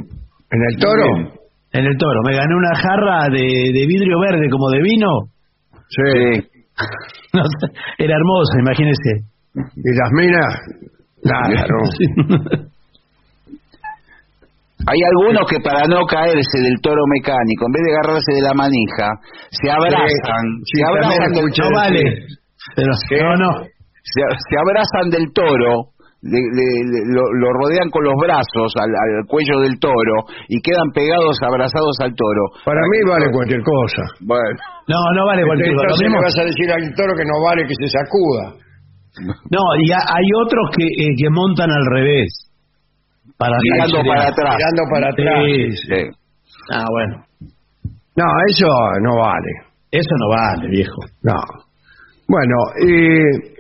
¿En el toro? Bien. En el toro. Me gané una jarra de, de vidrio verde, como de vino. Sí. No, era hermosa, imagínese. ¿Y las minas? Nada, no. Sí. Hay algunos que para no caerse del toro mecánico, en vez de agarrarse de la manija, se abrazan. Sí, se abrazan del toro. No vale. Pero no, no. Se, se abrazan del toro, de, de, de, lo, lo rodean con los brazos al, al cuello del toro y quedan pegados, abrazados al toro. Para mí vale cualquier cosa. Bueno. No, no vale cualquier cosa. Entonces le vas a decir al toro que no vale que se sacuda. No, y a, hay otros que, eh, que montan al revés. Para mirando para atrás. Mirando para atrás. Sí, sí. Ah, bueno. No, eso no vale. Eso no vale, viejo. No. Bueno, eh,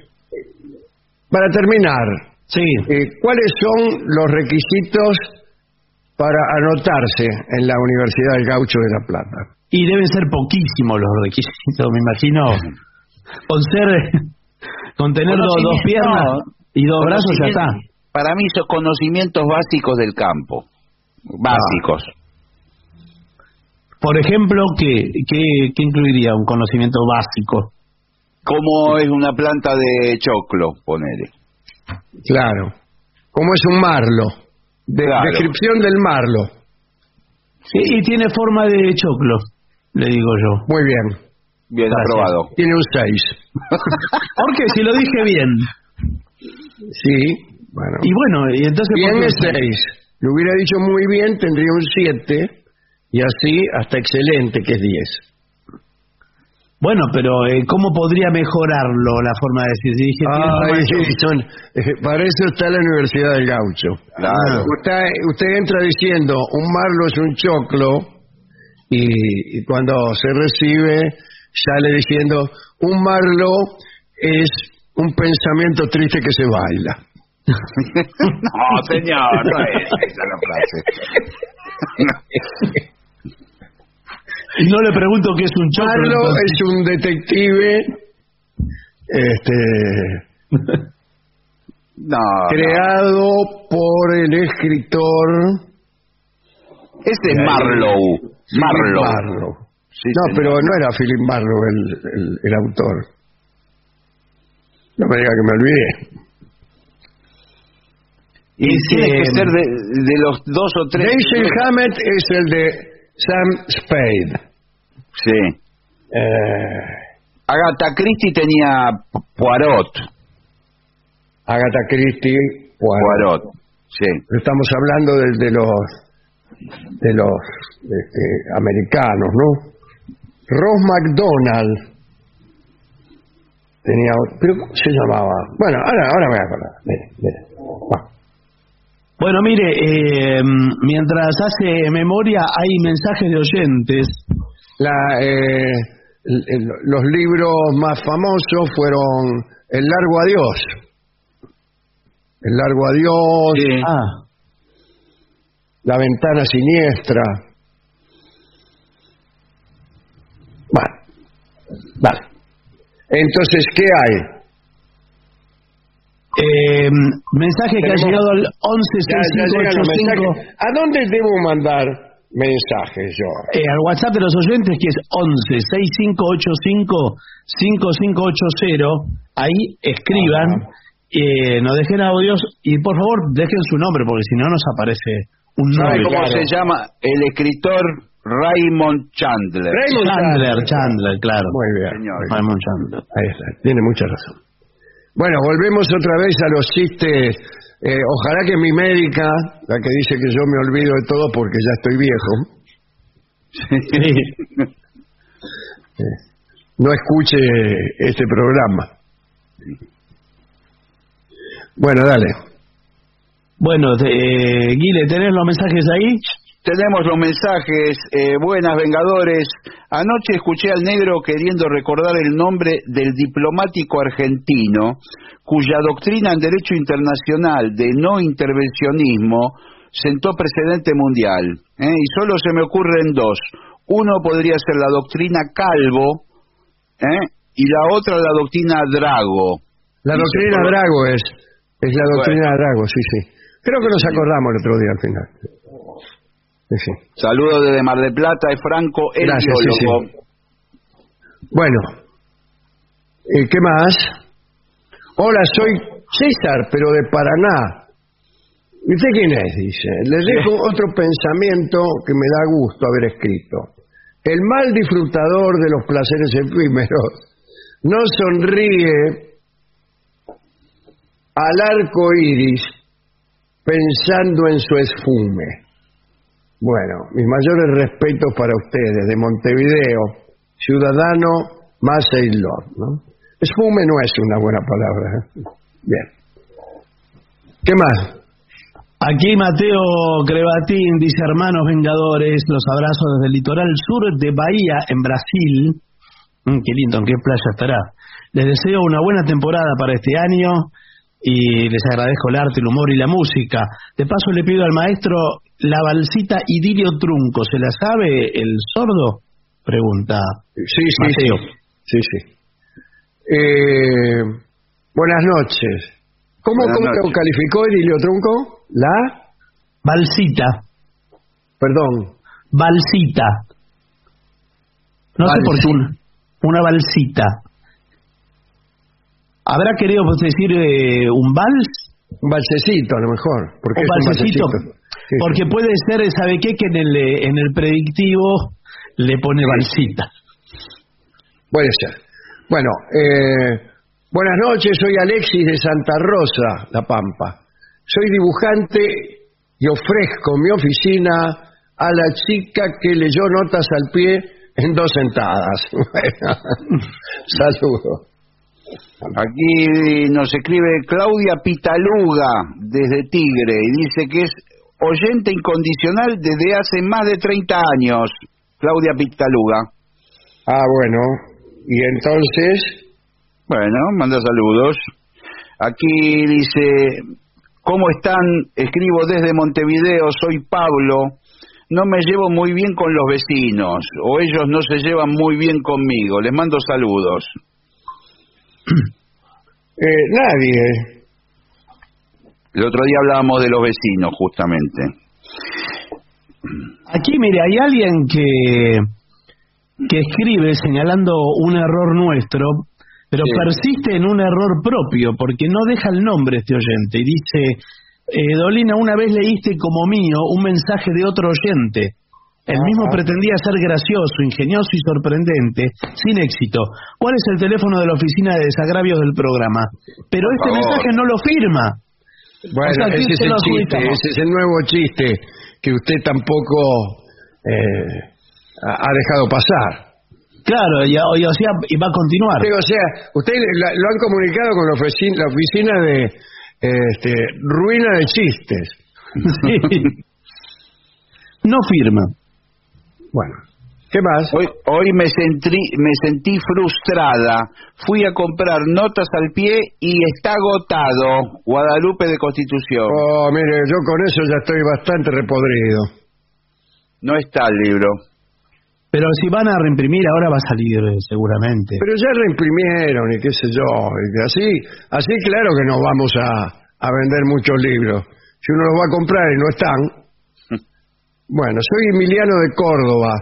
para terminar, sí. eh, ¿cuáles son los requisitos para anotarse en la Universidad del Gaucho de La Plata? Y deben ser poquísimos los requisitos, me imagino. Con ser, con tener bueno, dos, dos piernas y dos bueno, brazos, ya está. Para mí son conocimientos básicos del campo. Básicos. Ah. Por ejemplo, ¿qué, qué, ¿qué incluiría un conocimiento básico? ¿Cómo es una planta de choclo, ponele? Claro. ¿Cómo es un marlo? De, claro. Descripción del marlo. Sí, y tiene forma de choclo, le digo yo. Muy bien. Bien, gracias. Aprobado. Tiene un seis. Porque si lo dije bien. Sí. Bueno. Y bueno, y entonces... Bien es seis. Lo hubiera dicho muy bien, tendría un siete, y así hasta excelente, que es diez. Bueno, pero eh, ¿cómo podría mejorarlo la forma de decir? Dije, ah, sí, son, eh, para eso está la Universidad del Gaucho. Claro. Usted, usted entra diciendo, un marlo es un choclo, y, y cuando se recibe sale diciendo, un marlo es un pensamiento triste que se baila. No, señor, no es esa la frase. Y no le pregunto qué es un choclo. Marlo es un detective este, no, creado no. por el escritor. Este es Marlowe. Marlowe. Marlowe. Sí, no, señor. Pero no era Philip Marlowe el, el, el autor. No me diga que me olvidé. Y tiene que ser de, de los dos o tres. Jason Hammett es el de Sam Spade. Sí. Eh, Agatha Christie tenía Poirot. Agatha Christie, Poirot. Poirot. Sí. Estamos hablando de, de los de los este, americanos, ¿no? Ross MacDonald tenía, pero ¿cómo se llamaba? Bueno, ahora ahora me voy a acordar. Mira, mira. Bueno. Bueno, mire, eh, mientras hace memoria hay mensajes de oyentes. La, eh, los libros más famosos fueron El largo adiós. El largo adiós. Sí. Ah, La ventana siniestra. Vale. Vale. Entonces, ¿qué hay? Eh, mensaje que tenemos, ha llegado al once sesenta y cinco ochenta y cinco. ¿A dónde debo mandar mensajes yo? Eh, al WhatsApp de los oyentes, que es once sesenta y cinco ochenta y cinco cincuenta y cinco ochenta. Ahí escriban, eh, nos dejen audios y por favor dejen su nombre, porque si no nos aparece un nombre. ¿Cómo claro. se llama? El escritor Raymond Chandler. Raymond Chandler, Chandler, Chandler claro. Muy bien. Señor. Raymond Chandler. Ahí está. Tiene mucha razón. Bueno, volvemos otra vez a los chistes. Eh, ojalá que mi médica, la que dice que yo me olvido de todo porque ya estoy viejo, sí. no escuche este programa. Bueno, dale. Bueno, eh, Guile, ¿tenés los mensajes ahí? Tenemos los mensajes. Eh, buenas, Vengadores. Anoche escuché al negro queriendo recordar el nombre del diplomático argentino cuya doctrina en Derecho Internacional de no intervencionismo sentó precedente mundial. ¿eh? Y solo se me ocurren dos. Uno podría ser la doctrina Calvo, ¿eh? y la otra la doctrina Drago. La doctrina Drago es, es la doctrina bueno. Drago, sí, sí. Creo que nos acordamos el otro día al final. Sí, sí. Saludos desde Mar del Plata, es Franco, el Gracias, biólogo. Sí, sí. Bueno, ¿y qué más? Hola, soy César, pero de Paraná. ¿Y usted quién es? Dice. Les dejo otro pensamiento que me da gusto haber escrito. El mal disfrutador de los placeres efímeros no sonríe al arco iris pensando en su esfume. Bueno, mis mayores respetos para ustedes, de Montevideo, ciudadano Maceilón, ¿no? Esfume no es una buena palabra, ¿eh? Bien. ¿Qué más? Aquí Mateo Crebatín dice, hermanos vengadores, los abrazos desde el litoral sur de Bahía, en Brasil. Mm, qué lindo, ¿en qué playa estará? Les deseo una buena temporada para este año y les agradezco el arte, el humor y la música. De paso le pido al maestro la balsita Idilio Trunco, ¿se la sabe el sordo? Pregunta sí, sí, Mateo. Sí, sí. sí. Eh, buenas noches. ¿Cómo, buenas cómo noches. Te calificó Idilio Trunco? ¿La? Balsita. Perdón. Balsita. No Balsita. Sé por qué una, una balsita. ¿Habrá querido decir eh, un vals? Un valsecito, a lo mejor. Porque un valsecito. Sí. Porque puede ser, ¿sabe qué? Que en el, en el predictivo le pone balsita. Puede ser. Bueno, eh, buenas noches, soy Alexis de Santa Rosa, La Pampa. Soy dibujante y ofrezco mi oficina a la chica que leyó notas al pie en dos sentadas. Bueno, saludos. Aquí nos escribe Claudia Pitaluga desde Tigre y dice que es oyente incondicional desde hace más de treinta años. Claudia Pitaluga. Ah, bueno. Y entonces... Bueno, manda saludos. Aquí dice... ¿Cómo están? Escribo desde Montevideo, soy Pablo. No me llevo muy bien con los vecinos, o ellos no se llevan muy bien conmigo. Les mando saludos. Eh, nadie. El otro día hablábamos de los vecinos, justamente. Aquí, mire, hay alguien que, que escribe señalando un error nuestro... Pero sí. persiste en un error propio, porque no deja el nombre este oyente. Y dice, eh, Dolina, una vez leíste como mío un mensaje de otro oyente. El Ajá. mismo pretendía ser gracioso, ingenioso y sorprendente, sin éxito. ¿Cuál es el teléfono de la oficina de desagravios del programa? Pero Por este favor. mensaje no lo firma. Bueno, o sea, ese es el chiste, ese es el nuevo chiste que usted tampoco eh, ha dejado pasar. Claro, y, y, o sea, y va a continuar. O sea, ustedes lo han comunicado con la oficina, la oficina de este, ruina de chistes. Sí. No firma. Bueno, ¿qué más? Hoy, hoy me, sentí, me sentí frustrada. Fui a comprar notas al pie y está agotado. Guadalupe de Constitución. Oh, mire, yo con eso ya estoy bastante repodrido. No está el libro. Pero si van a reimprimir, ahora va a salir seguramente. Pero ya reimprimieron y qué sé yo. Y así, así claro que no vamos a, a vender muchos libros. Si uno los va a comprar y no están. Bueno, soy Emiliano de Córdoba.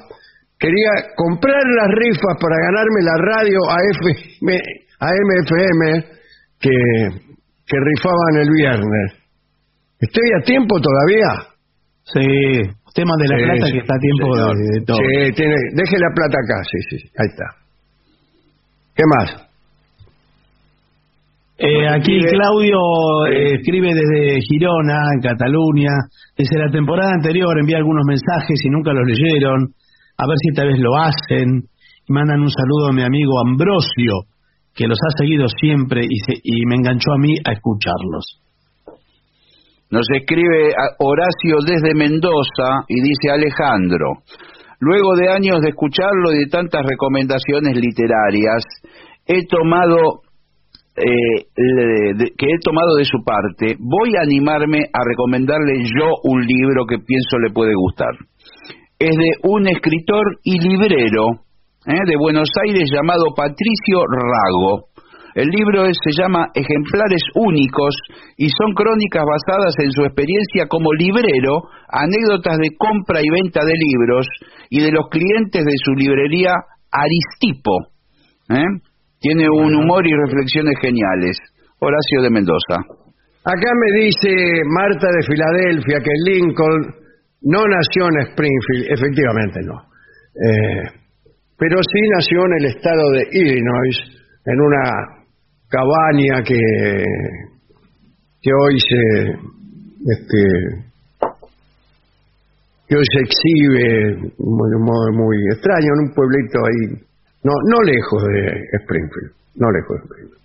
Quería comprar las rifas para ganarme la radio A M F M que, que rifaban el viernes. ¿Estoy a tiempo todavía? Sí. Tema de la sí, plata que está a tiempo sí, de, de todo. Sí, tiene, deje la plata acá, sí, sí, ahí está. ¿Qué más? Eh, aquí escribe? Claudio eh, escribe desde Girona, en Cataluña. Desde la temporada anterior envía algunos mensajes y nunca los leyeron. A ver si esta vez lo hacen. Mandan un saludo a mi amigo Ambrosio, que los ha seguido siempre y, se, y me enganchó a mí a escucharlos. Nos escribe Horacio desde Mendoza y dice Alejandro, luego de años de escucharlo y de tantas recomendaciones literarias, he tomado, eh, de, que he tomado de su parte, voy a animarme a recomendarle yo un libro que pienso le puede gustar. Es de un escritor y librero eh, de Buenos Aires llamado Patricio Drago. El libro es, se llama Ejemplares Únicos y son crónicas basadas en su experiencia como librero, anécdotas de compra y venta de libros y de los clientes de su librería Aristipo. ¿Eh? Tiene un humor y reflexiones geniales. Horacio de Mendoza. Acá me dice Marta de Filadelfia que Lincoln no nació en Springfield. Efectivamente no. Eh, pero sí nació en el estado de Illinois, en una cabaña que, que hoy se este, que hoy se exhibe de un modo muy extraño, en un pueblito ahí, no, no lejos de Springfield, no lejos de Springfield,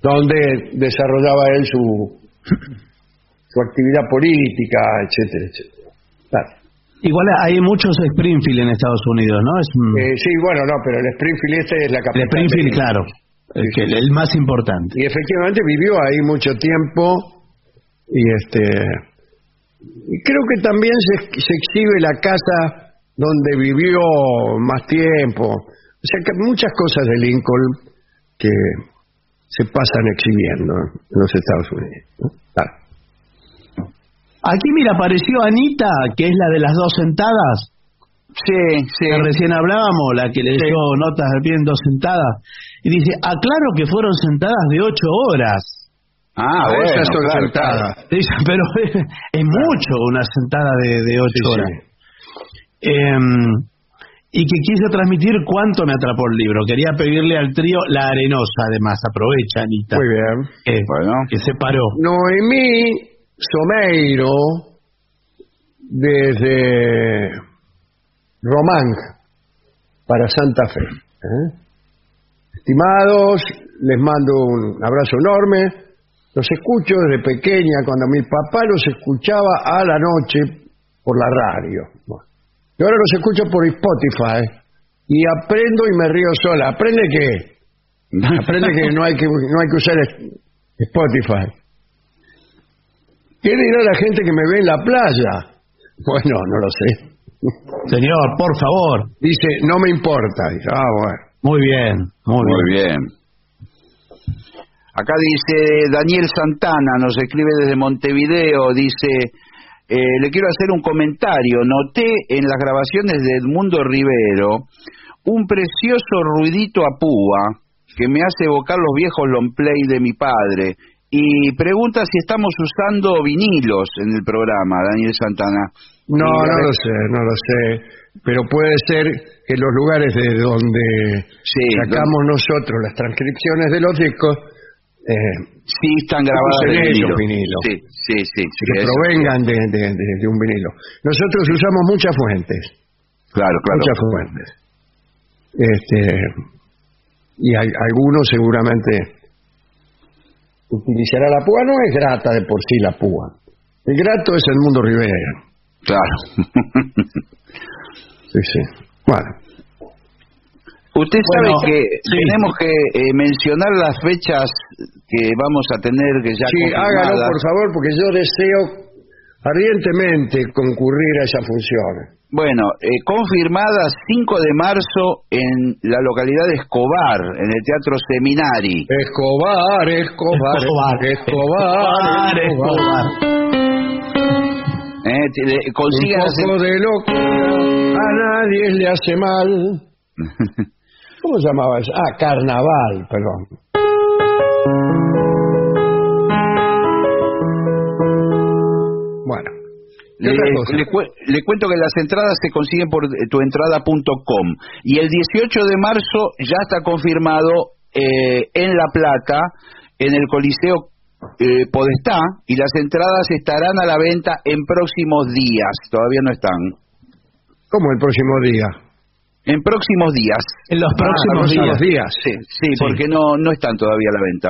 donde desarrollaba él su, su actividad política, etcétera, etcétera. Claro. Igual hay muchos Springfield en Estados Unidos, ¿no? Es un... eh, sí, bueno, no, pero el Springfield este es la capital. El Springfield, claro, el, que, el más importante. Y efectivamente vivió ahí mucho tiempo y este y creo que también se, se exhibe la casa donde vivió más tiempo. O sea que muchas cosas de Lincoln que se pasan exhibiendo en los Estados Unidos, ¿no? Claro. Aquí, mira, apareció Anita, que es la de las dos sentadas. Sí, sí. Que recién hablábamos, la que leyó sí. Notas al pie en dos sentadas. Y dice, aclaro que fueron sentadas de ocho horas. Ah, bueno, esas son claro, sentadas. Claro. Dice, pero es, es mucho una sentada de, de ocho sí, horas. Sí. Eh, y que quise transmitir cuánto me atrapó el libro. Quería pedirle al trío La Arenosa, además. Aprovecha, Anita. Muy bien. Eh, bueno. Que se paró. Noemí Someiro, desde Román para Santa Fe. ¿Eh? Estimados, les mando un abrazo enorme. Los escucho desde pequeña, cuando mi papá los escuchaba a la noche por la radio. Bueno, yo ahora los escucho por Spotify y aprendo y me río sola. Aprende que, aprende que no hay que, no hay que usar Spotify. ¿Qué dirá la gente que me ve en la playa? Bueno, no lo sé. Señor, por favor. Dice, no me importa. Dice, ah, bueno. Muy bien, muy, muy bien. bien. Acá dice Daniel Santana, nos escribe desde Montevideo, dice, eh, le quiero hacer un comentario. Noté en las grabaciones de Edmundo Rivero un precioso ruidito a púa que me hace evocar los viejos long play de mi padre. Y pregunta si estamos usando vinilos en el programa, Daniel Santana. No, no lo sé, no lo sé. Pero puede ser que los lugares de donde sí, sacamos donde... nosotros las transcripciones de los discos... Eh, sí, están grabados en vinilo. vinilos. Sí, sí, sí. Que sí, provengan de, de, de, de un vinilo. Nosotros usamos muchas fuentes. Claro, claro. Muchas fuentes. Este, y hay, algunos seguramente... utilizará la púa, no es grata de por sí la púa. El grato es el mundo Rivera. Claro. Sí, sí. Bueno. Usted sabe bueno, que sí. tenemos que eh, mencionar las fechas que vamos a tener que ya Sí, hágalo por favor, porque yo deseo ardientemente concurrir a esa función. Bueno, eh, confirmadas cinco de marzo en la localidad de Escobar, en el Teatro Seminari. Escobar, Escobar, Escobar, Escobar, Escobar. Escobar. Eh, te, de, consigan Un poco hacer... de loco, a nadie le hace mal. ¿Cómo llamabas? Ah, Carnaval, perdón. Bueno. Le, le, cu le cuento que las entradas se consiguen por tu entrada punto com y el dieciocho de marzo ya está confirmado eh, en La Plata, en el Coliseo eh, Podestá, y las entradas estarán a la venta en próximos días, todavía no están. ¿Cómo el próximo día? En próximos días. En los próximos ah, días. días. Sí, sí, sí, porque no, no están todavía a la venta.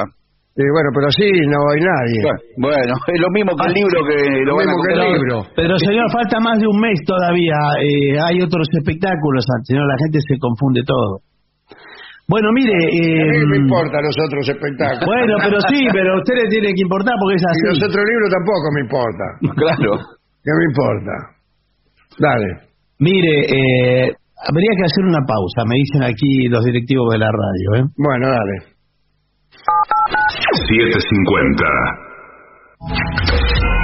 Eh, bueno, pero así no hay nadie. Bueno, es lo mismo que el libro que lo, lo van mismo a que el libro. Pero señor, falta más de un mes todavía. Eh, hay otros espectáculos, señor. La gente se confunde todo. Bueno, mire. Eh, a mí me importan los otros espectáculos. Bueno, pero sí, pero a usted le tiene que importar porque es así. Y los otros libros tampoco me importan. Claro. ¿Qué me importa? Dale. Mire, eh, habría que hacer una pausa. Me dicen aquí los directivos de la radio, ¿eh? Bueno, dale. siete cincuenta.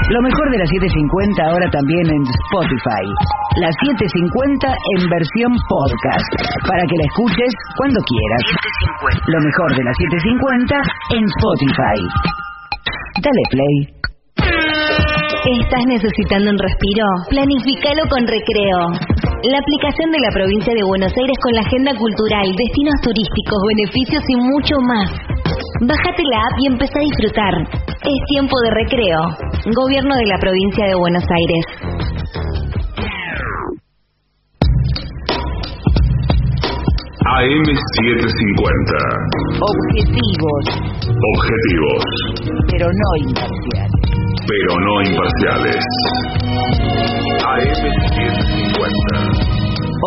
Lo mejor de las siete cincuenta ahora también en Spotify. Las siete cincuenta en versión podcast, para que la escuches cuando quieras. siete cincuenta. Lo mejor de las siete cincuenta en Spotify. Dale play. ¿Estás necesitando un respiro? Planificalo con Recreo. La aplicación de la provincia de Buenos Aires con la agenda cultural, destinos turísticos, beneficios y mucho más. Bájate la app y empezá a disfrutar. Es tiempo de recreo. Gobierno de la provincia de Buenos Aires. A M setecientos cincuenta. Objetivos. Objetivos. Pero no imparciales. Pero no imparciales. A M setecientos cincuenta.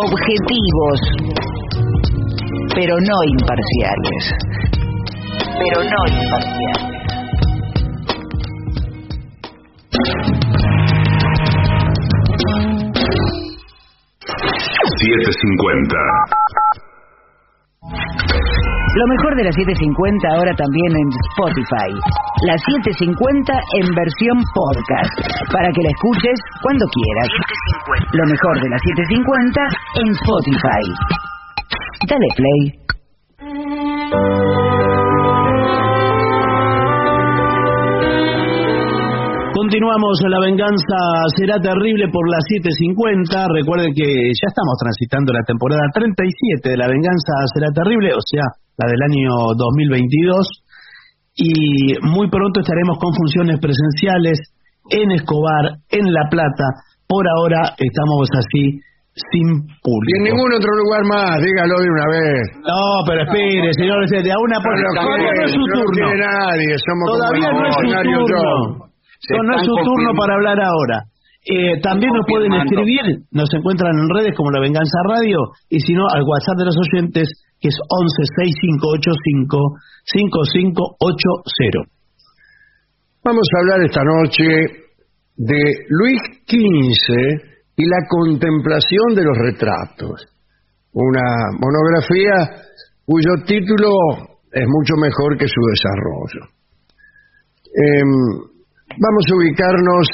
Objetivos, pero no imparciales. Pero no imparciales. siete cincuenta. Lo mejor de las siete cincuenta ahora también en Spotify. Las siete cincuenta en versión podcast, para que la escuches cuando quieras. siete cincuenta. Lo mejor de las siete cincuenta en Spotify. Dale play. Continuamos, la venganza será terrible por las siete cincuenta. Recuerden que ya estamos transitando la temporada treinta y siete de la venganza será terrible, o sea, la del año dos mil veintidós. Y muy pronto estaremos con funciones presenciales en Escobar, en La Plata. Por ahora estamos así, sin público. Y en ningún otro lugar más, dígalo de una vez. No, pero espere, señores, de a una por no, todavía no es su turno. No nadie, somos todavía no es su turno. No, no es su turno para hablar ahora. Eh, también nos pueden escribir, nos encuentran en redes como La Venganza Radio, y si no, al WhatsApp de los oyentes, que es once seis cinco ocho cinco cinco cinco ocho cero. Vamos a hablar esta noche de Luis quince y la contemplación de los retratos, una monografía cuyo título es mucho mejor que su desarrollo. Eh, vamos a ubicarnos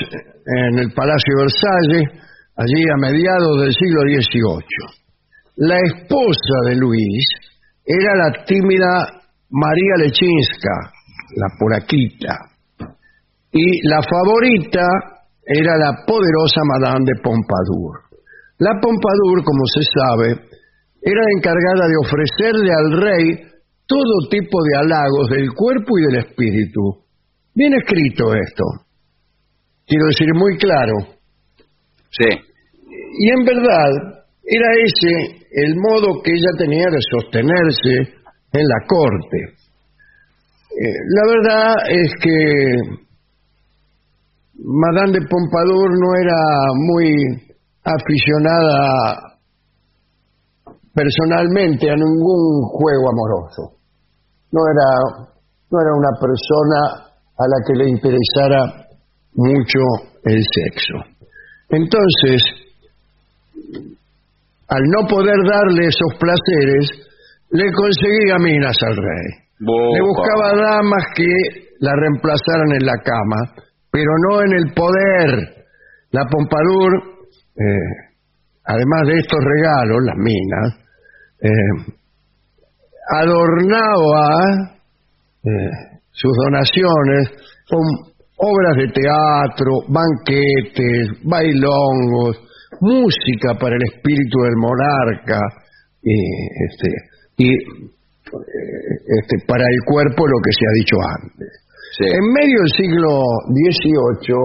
en el Palacio Versalles, allí a mediados del siglo dieciocho. La esposa de Luis era la tímida María Lechinska, la Polaquita, y la favorita era la poderosa Madame de Pompadour. La Pompadour, como se sabe, era encargada de ofrecerle al rey todo tipo de halagos del cuerpo y del espíritu. Bien escrito esto, quiero decir, muy claro. Sí. Y en verdad era ese el modo que ella tenía de sostenerse en la corte. Eh, la verdad es que Madame de Pompadour no era muy aficionada personalmente a ningún juego amoroso. No era, no era una persona a la que le interesara mucho el sexo. Entonces, al no poder darle esos placeres, le conseguía minas al rey. Boca. Le buscaba damas que la reemplazaran en la cama, pero no en el poder. La Pompadour, eh, además de estos regalos, las minas, eh, adornaba eh, sus donaciones con obras de teatro, banquetes, bailongos, música para el espíritu del monarca, y este y este para el cuerpo, lo que se ha dicho antes. Sí. En medio del siglo dieciocho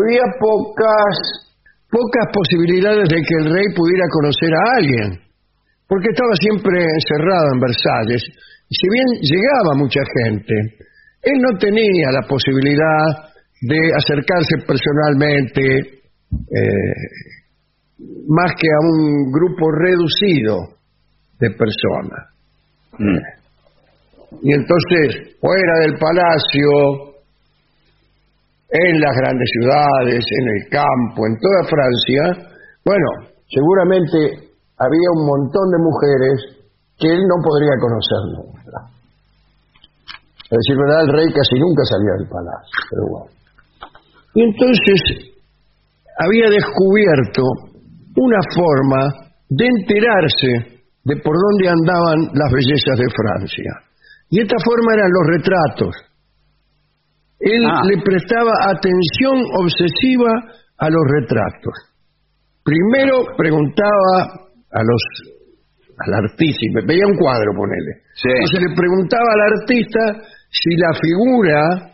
había pocas pocas posibilidades de que el rey pudiera conocer a alguien, porque estaba siempre encerrado en Versalles, y si bien llegaba mucha gente, él no tenía la posibilidad de acercarse personalmente eh, más que a un grupo reducido de personas. Mm. Y entonces, fuera del palacio, en las grandes ciudades, en el campo, en toda Francia, bueno, seguramente había un montón de mujeres que él no podría conocer nunca. A decir verdad, el rey casi nunca salía del palacio, pero bueno. Y entonces había descubierto una forma de enterarse de por dónde andaban las bellezas de Francia. Y esta forma eran los retratos. Él ah. le prestaba atención obsesiva a los retratos. Primero preguntaba a los... al artístico, veía un cuadro, ponele. Sí. Entonces le preguntaba al artista si la figura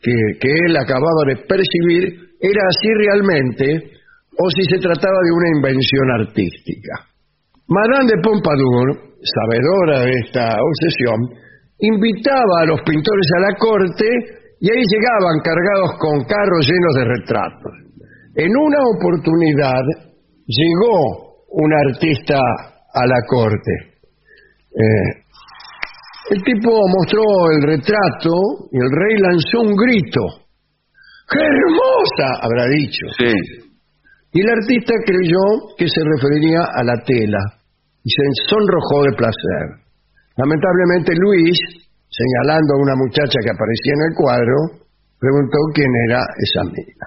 que, que él acababa de percibir era así realmente o si se trataba de una invención artística. Madame de Pompadour, sabedora de esta obsesión, invitaba a los pintores a la corte y ahí llegaban cargados con carros llenos de retratos. En una oportunidad llegó un artista a la corte. Eh, el tipo mostró el retrato y el rey lanzó un grito. ¡Qué hermosa! Habrá dicho. Sí. Y el artista creyó que se referiría a la tela y se sonrojó de placer. Lamentablemente Luis, señalando a una muchacha que aparecía en el cuadro, preguntó quién era esa mina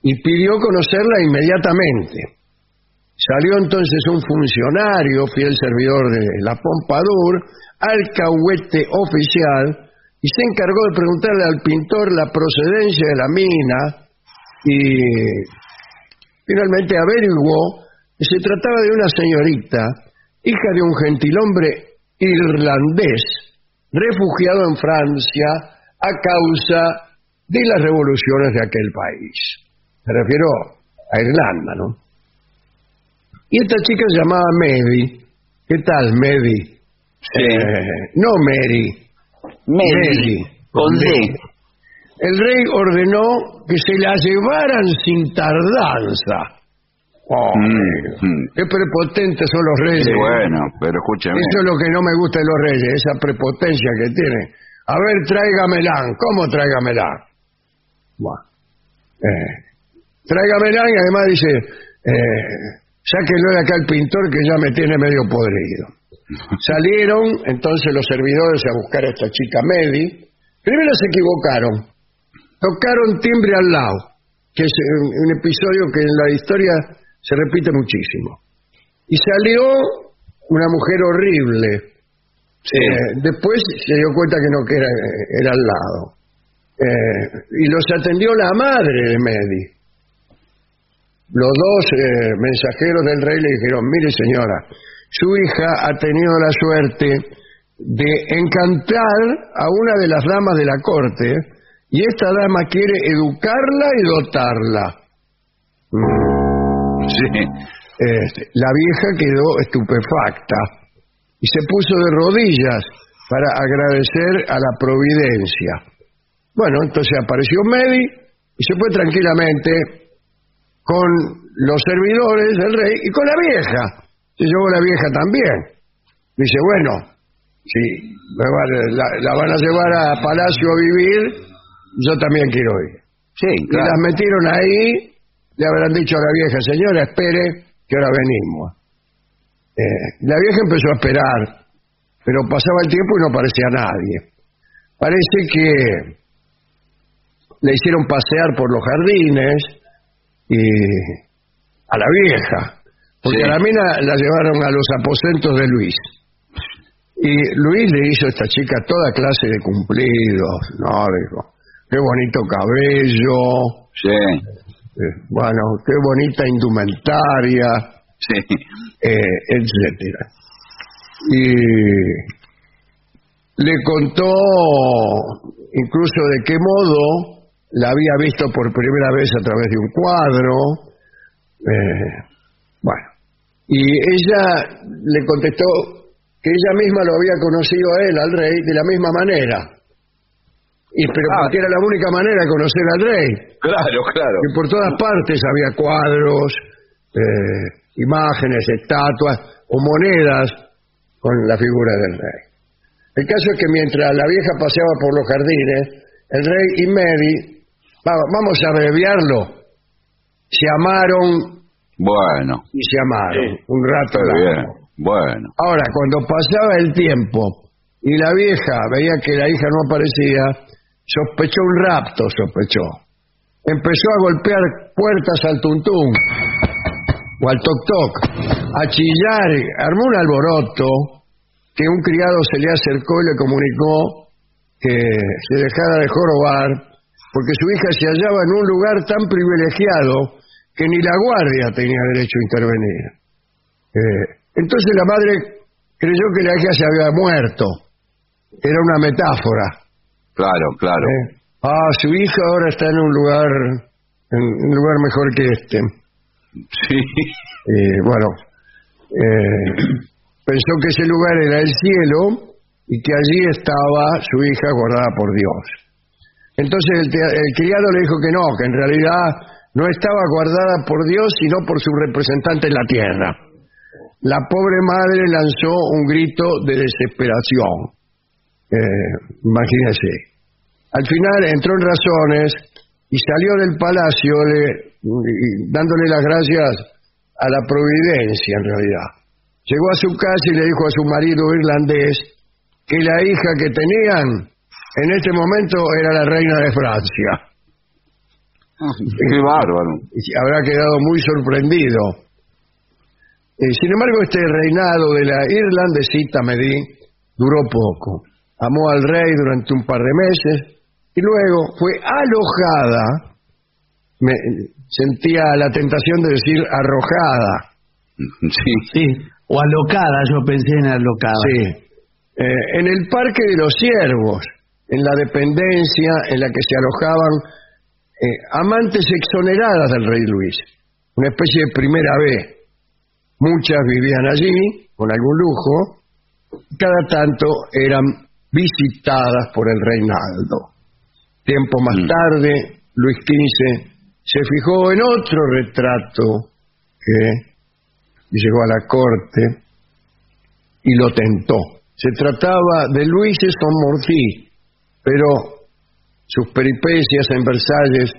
y pidió conocerla inmediatamente. Salió entonces un funcionario, fiel servidor de la Pompadour, alcahuete oficial, y se encargó de preguntarle al pintor la procedencia de la mina, y finalmente averiguó que se trataba de una señorita, hija de un gentilhombre irlandés, refugiado en Francia a causa de las revoluciones de aquel país. Me refiero a Irlanda, ¿no? Y esta chica se llamaba Mary. ¿Qué tal, Mary? Sí. Eh, no Mary. Mary. Con D. El rey ordenó que se la llevaran sin tardanza. Oh, mm. ¡Qué prepotentes son los reyes! Sí, bueno, pero escúchame. Eso es lo que no me gusta de los reyes, esa prepotencia que tienen. A ver, tráigamela. ¿Cómo tráigamela? Bueno. Eh, tráigamela y además dice... Eh, sáquenlo de acá el pintor que ya me tiene medio podrido. Salieron entonces los servidores a buscar a esta chica Medi. Primero se equivocaron. Tocaron timbre al lado, que es un episodio que en la historia se repite muchísimo. Y salió una mujer horrible. Sí. Eh, después se dio cuenta que no que era, era al lado. Eh, y los atendió la madre de Medi. Los dos eh, mensajeros del rey le dijeron, mire señora, su hija ha tenido la suerte de encantar a una de las damas de la corte y esta dama quiere educarla y dotarla. Sí. Este, la vieja quedó estupefacta y se puso de rodillas para agradecer a la providencia. Bueno, entonces apareció Medi y se fue tranquilamente con los servidores del rey y con la vieja. Se llevó la vieja también. Dice, bueno, si la, la van a llevar a Palacio a vivir, yo también quiero ir. Sí, claro. Y las metieron ahí, le habrán dicho a la vieja, señora, espere, que ahora venimos. Eh, la vieja empezó a esperar, pero pasaba el tiempo y no aparecía nadie. Parece que le hicieron pasear por los jardines, y a la vieja, porque sí. a la mina la llevaron a los aposentos de Luis. Y Luis le hizo a esta chica toda clase de cumplidos, ¿no? Dijo, qué bonito cabello, sí. bueno, qué bonita indumentaria, sí. eh, etcétera. Y le contó incluso de qué modo la había visto por primera vez a través de un cuadro. Eh, bueno. Y ella le contestó que ella misma lo había conocido a él, al rey, de la misma manera. Y, pero ah, porque era la única manera de conocer al rey. Claro, claro. Y por todas partes había cuadros, eh, imágenes, estatuas o monedas con la figura del rey. El caso es que mientras la vieja paseaba por los jardines, el rey y Mary... Vamos a abreviarlo. Se amaron. Bueno. Y se amaron. Sí, un rato largo. Bien. Bueno. Ahora, cuando pasaba el tiempo y y la vieja veía que la hija no aparecía, sospechó un rapto, sospechó. Empezó a golpear puertas al tuntún o al toc-toc, a chillar, armó un alboroto que un criado se le acercó y le comunicó que se dejara de jorobar porque su hija se hallaba en un lugar tan privilegiado que ni la guardia tenía derecho a intervenir. Eh, entonces la madre creyó que la hija se había muerto. Era una metáfora. Claro, claro. Eh, ah, su hija ahora está en un lugar, en un lugar mejor que este. Sí. Eh, bueno, eh, pensó que ese lugar era el cielo y que allí estaba su hija guardada por Dios. Entonces el, el criado le dijo que no, que en realidad no estaba guardada por Dios, sino por su representante en la tierra. La pobre madre lanzó un grito de desesperación. Eh, imagínense. Al final entró en razones y salió del palacio le, y, dándole las gracias a la providencia, en realidad. Llegó a su casa y le dijo a su marido irlandés que la hija que tenían en este momento era la reina de Francia. ¡Qué bárbaro! Habrá quedado muy sorprendido. Eh, sin embargo, este reinado de la irlandesita Medí duró poco. Amó al rey durante un par de meses y luego fue alojada. Me, sentía la tentación de decir arrojada. Sí, sí. O alocada, yo pensé en alocada. Sí. Eh, en el Parque de los Ciervos, en la dependencia en la que se alojaban Eh, amantes exoneradas del rey Luis, una especie de primera B. Muchas vivían allí, con algún lujo, y cada tanto eran visitadas por el reinaldo. Tiempo más tarde, Luis quince se fijó en otro retrato que llegó a la corte y lo tentó. Se trataba de Luis de Montmorency, pero sus peripecias en Versalles,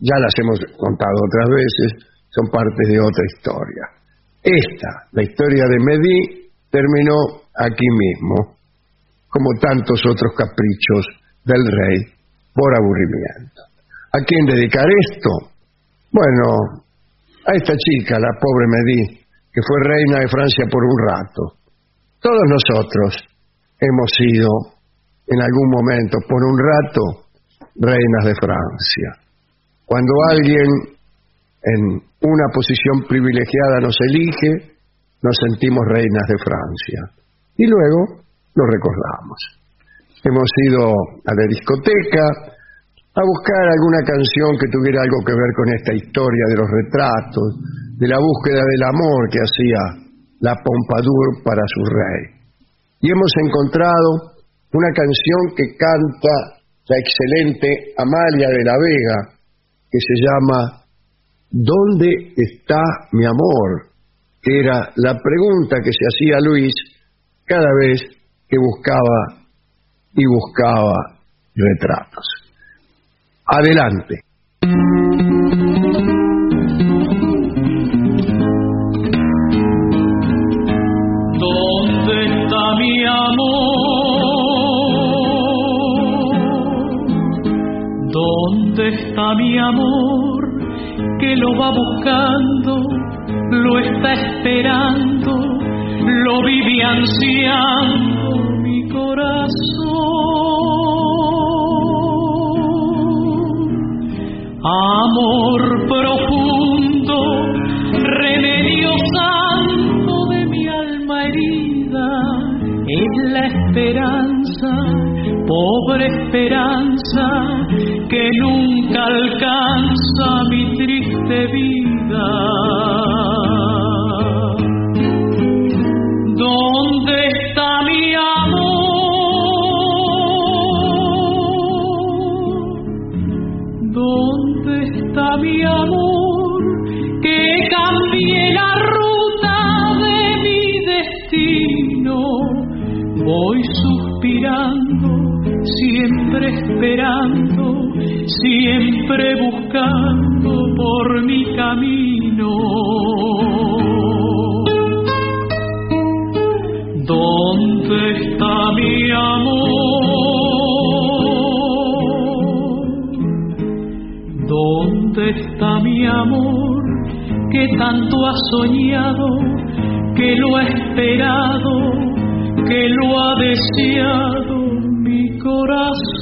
ya las hemos contado otras veces, son parte de otra historia. Esta, la historia de Medí, terminó aquí mismo, como tantos otros caprichos del rey, por aburrimiento. ¿A quién dedicar esto? Bueno, a esta chica, la pobre Medí, que fue reina de Francia por un rato. Todos nosotros hemos sido, en algún momento, por un rato, reinas de Francia. Cuando alguien en una posición privilegiada nos elige, nos sentimos reinas de Francia y luego lo recordamos. Hemos ido a la discoteca a buscar alguna canción que tuviera algo que ver con esta historia de los retratos, de la búsqueda del amor que hacía la Pompadour para su rey, y hemos encontrado una canción que canta la excelente Amalia de la Vega, que se llama ¿Dónde está mi amor?, que era la pregunta que se hacía Luis cada vez que buscaba y buscaba retratos. Adelante. ¿Dónde está mi amor? ¿Dónde está mi amor que lo va buscando, lo está esperando, lo vive ansiando mi corazón? Amor profundo, remedio santo de mi alma herida, es la esperanza, pobre esperanza que nunca alcanza mi triste vida. ¿Dónde está mi amor? ¿Dónde está mi amor? Que cambié la ruta de mi destino. Voy suspirando, siempre esperando, siempre buscando por mi camino. ¿Dónde está mi amor? amor que tanto ha soñado, que lo ha esperado, que lo ha deseado mi corazón.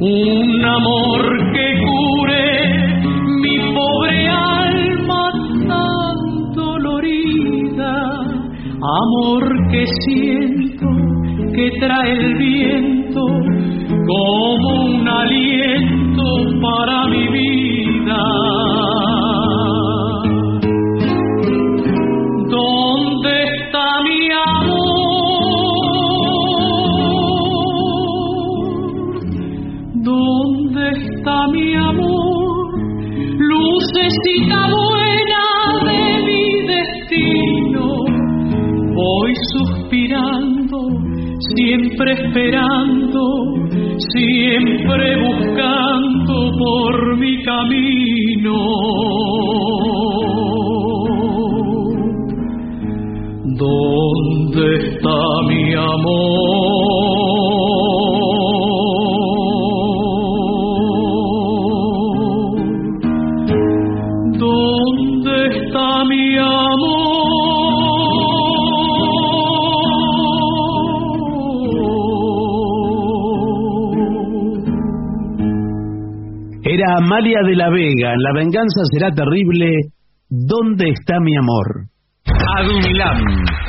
Un amor que cure mi pobre alma tan dolorida, amor que siento que trae el viento como un aliento para mi vida. Lucecita buena de mi destino, voy suspirando, siempre esperando, siempre buscando por mi camino. ¿Dónde está mi amor? Amalia de la Vega, La venganza será terrible, ¿dónde está mi amor? ADUMILAM,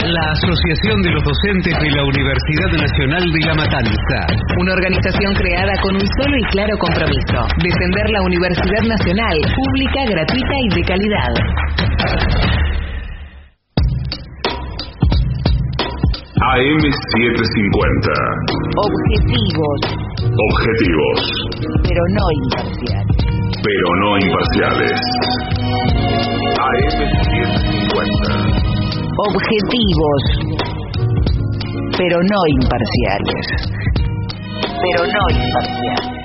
la Asociación de los Docentes de la Universidad Nacional de La Matanza. Una organización creada con un solo y claro compromiso: defender la Universidad Nacional, pública, gratuita y de calidad. A M setecientos cincuenta. Objetivos. Objetivos. Pero no imparciales. Pero no imparciales. A M setecientos cincuenta. Objetivos. Pero no imparciales. Pero no imparciales.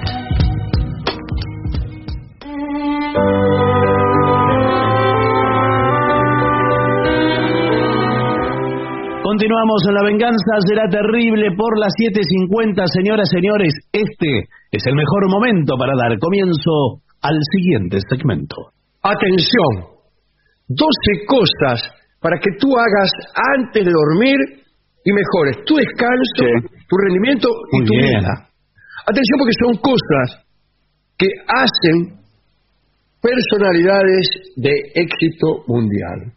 Continuamos en La venganza será terrible por las siete cincuenta. Señoras, señores, este es el mejor momento para dar comienzo al siguiente segmento. Atención, doce cosas para que tú hagas antes de dormir y mejores tu descanso, sí, tu rendimiento y muy tu bien. Vida. Atención, porque son cosas que hacen personalidades de éxito mundial.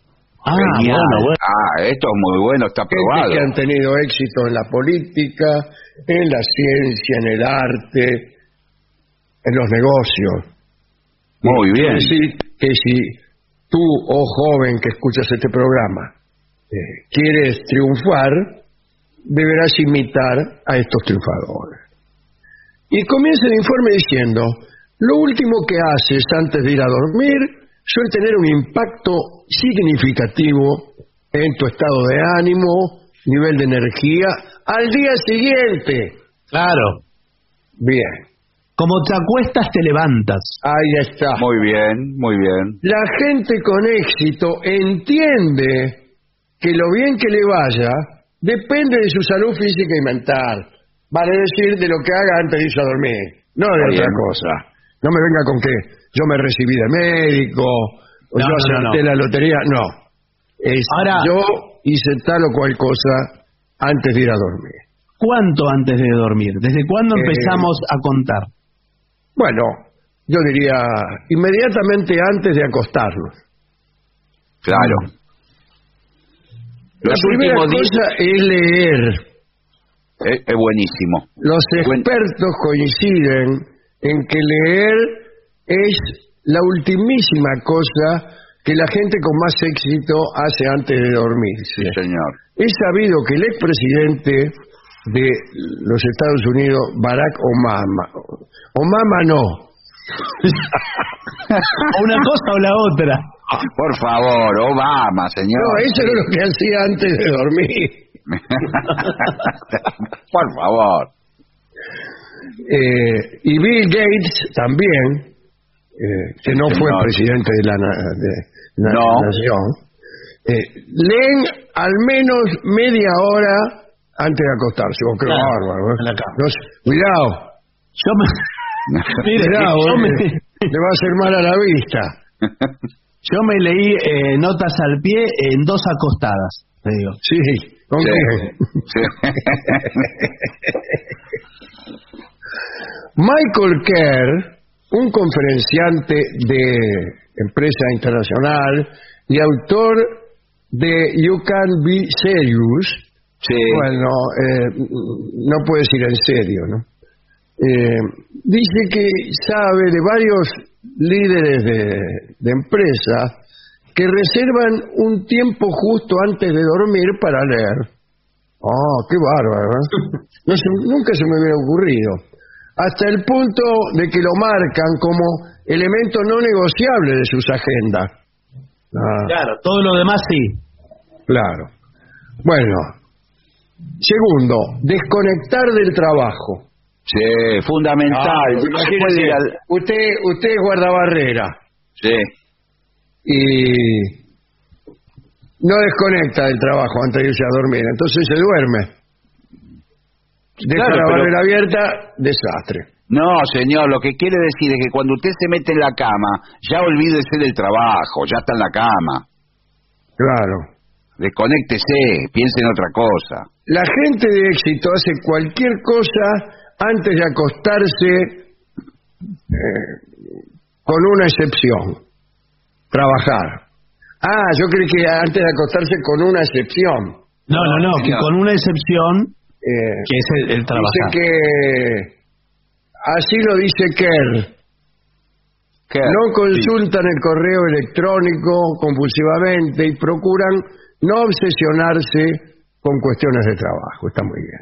Ah, bueno, bueno. ah, esto es muy bueno, está probado. Que han tenido éxito en la política, en la ciencia, en el arte, en los negocios. Muy bien. Es decir, que si tú, oh joven que escuchas este programa, eh, quieres triunfar, deberás imitar a estos triunfadores. Y comienza el informe diciendo: lo último que haces antes de ir a dormir suele tener un impacto significativo en tu estado de ánimo, nivel de energía, al día siguiente. Claro. Bien. Como te acuestas, te levantas. Ahí está. Muy bien, muy bien. La gente con éxito entiende que lo bien que le vaya depende de su salud física y mental. Vale decir, de lo que haga antes de irse a dormir, no de otra cosa. No me venga con que yo me recibí de médico, no, yo acerté no, no. la lotería, no. Es, Ahora, yo hice tal o cual cosa antes de ir a dormir. ¿Cuánto antes de dormir? ¿Desde cuándo eh, empezamos a contar? Bueno, yo diría inmediatamente antes de acostarnos. Claro. La Los primera cosa días... es leer. Es, es buenísimo. Los expertos coinciden en que leer es la ultimísima cosa que la gente con más éxito hace antes de dormirse. Sí, señor. Es sabido que el expresidente de los Estados Unidos, Barack Obama, Obama no. Una cosa o la otra. Por favor, Obama, señor. No, eso era lo que hacía antes de dormir. Por favor. Eh, y Bill Gates también. Eh, que no fue presidente de la, de, de no. la nación, eh, leen al menos media hora antes de acostarse. Vos, claro, bárbaro, ¿eh? Cuidado. Yo me... Mirá, vos, me... le va a hacer mal a la vista. Yo me leí eh, Notas al pie en dos acostadas, te digo. Sí, ¿con sí. qué? Sí. Michael Kerr, un conferenciante de empresa internacional y autor de You Can Be Serious. Sí. Bueno, eh, no puedes ir en serio, ¿no? Eh, dice que sabe de varios líderes de, de empresas que reservan un tiempo justo antes de dormir para leer. ¡Oh, qué bárbaro! ¿Eh? No se, nunca se me hubiera ocurrido. Hasta el punto de que lo marcan como elemento no negociable de sus agendas. Ah. Claro, todo lo demás sí. Claro. Bueno. Segundo, desconectar del trabajo. Sí, fundamental. Ah, imagínese, usted, usted es guardabarrera. Sí. Y no desconecta del trabajo antes de irse a dormir, entonces se duerme. Deja claro, la barrera pero... abierta, desastre. No, señor, lo que quiere decir es que cuando usted se mete en la cama, ya olvídese del trabajo, ya está en la cama. Claro. Desconéctese, piense en otra cosa. La gente de éxito hace cualquier cosa antes de acostarse, eh, con una excepción: trabajar. Ah, yo creí que antes de acostarse con una excepción. No, no, no, no que no. Con una excepción, eh, que es el, el trabajar. Dice que, así lo dice Kerr, Kerr no consultan sí. el correo electrónico compulsivamente y procuran no obsesionarse con cuestiones de trabajo. Está muy bien.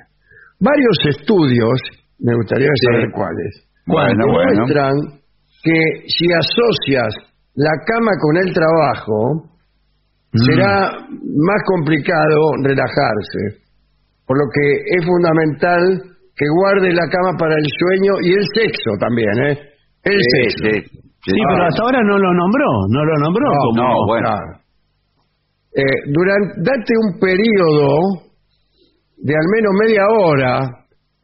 Varios estudios, me gustaría saber sí. cuáles, bueno, muestran bueno. que si asocias la cama con el trabajo, mm. será más complicado relajarse, por lo que es fundamental que guarde la cama para el sueño y el sexo también, ¿eh? El sí, sexo. Sí, sí, sí. sí, pero hasta ahora no lo nombró, no lo nombró. No, como no bueno. Claro. Eh, durante, date un periodo de al menos media hora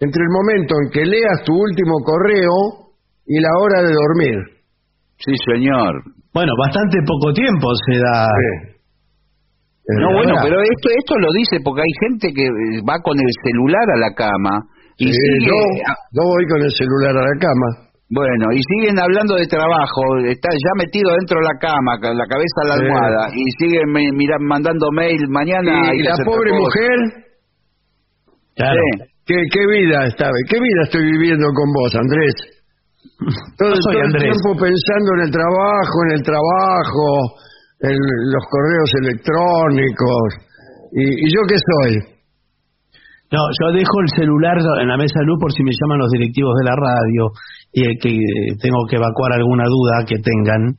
entre el momento en que leas tu último correo y la hora de dormir. Sí, señor. Bueno, bastante poco tiempo se da. Sí. No, verdad. Bueno, pero esto esto lo dice porque hay gente que va con el celular a la cama. Y eh, sigue... yo, yo voy con el celular a la cama. Bueno, y siguen hablando de trabajo, está ya metido dentro de la cama, con la cabeza a la almohada, sí. y siguen me, mira, mandando mail mañana. Y, y la pobre mujer, claro. sí. ¿Qué, qué vida está, qué vida estoy viviendo con vos, Andrés. Todo, soy todo Andrés. El tiempo pensando en el trabajo, en el trabajo, en los correos electrónicos, y, y yo qué soy. No, yo dejo el celular en la mesa de luz por si me llaman los directivos de la radio y eh, que tengo que evacuar alguna duda que tengan.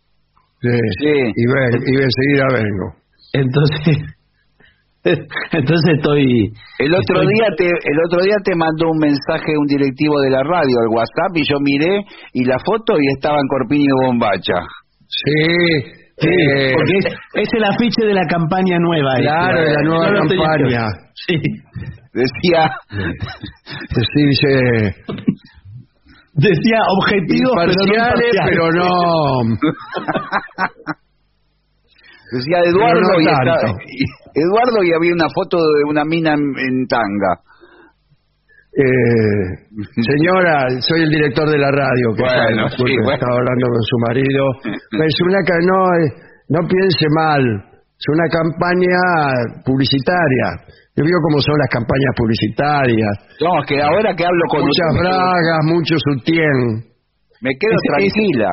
Sí, sí. Y, ven, y ven, seguida vengo. Entonces, entonces estoy... El otro, estoy... Día te, el otro día te mandó un mensaje un directivo de la radio al WhatsApp y yo miré y la foto y estaba en Corpiño y Bombacha. Sí. Sí, eh, porque es, es el afiche de la campaña nueva. Claro, de la nueva campaña. Sí. Decía, sí, dice, decía objetivos parciales, pero no. Decía Eduardo no y estaba, Eduardo y había una foto de una mina en, en tanga. Eh, señora, soy el director de la radio que bueno, está, sí, bueno. estaba hablando con su marido. Es una no, no piense mal, es una campaña publicitaria. Yo veo cómo son las campañas publicitarias. No, es que ahora que hablo con muchas usted, bragas, mucho sutién. Me quedo es, tranquila.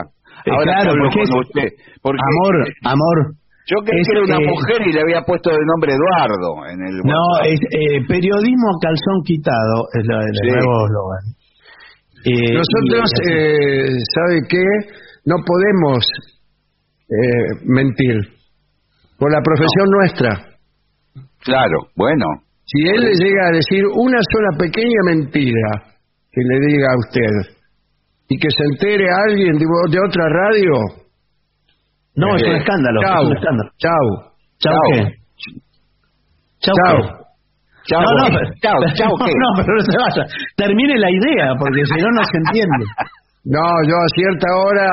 Es, ahora claro, hablo porque, con usted. Porque, amor, amor. Yo creí que era una eh, mujer y le había puesto el nombre Eduardo en el WhatsApp. No, es eh, periodismo calzón quitado, es lo, el sí. nuevo eslogan. Eh, Nosotros, eh, ¿sabe qué? No podemos eh, mentir por la profesión no. nuestra. Claro, bueno. Si él le llega a decir una sola pequeña mentira que le diga a usted y que se entere alguien de, de otra radio... No, es un escándalo. Chau, es un escándalo. Chau. Chau, ¿qué? Chau, chau. Chau, no, no, pero, chau, chau, no, no, pero no se vaya. Termine la idea, porque si no, no se entiende. No, yo a cierta hora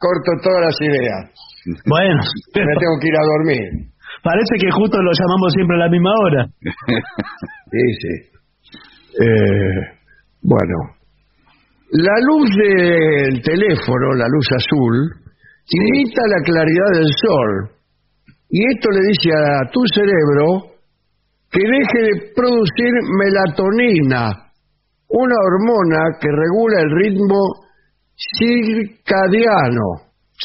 corto todas las ideas. Bueno. Me tengo que ir a dormir. Parece que justo lo llamamos siempre a la misma hora. Sí, sí. Eh, bueno. La luz del teléfono, la luz azul, imita la claridad del sol. Y esto le dice a tu cerebro que deje de producir melatonina, una hormona que regula el ritmo circadiano.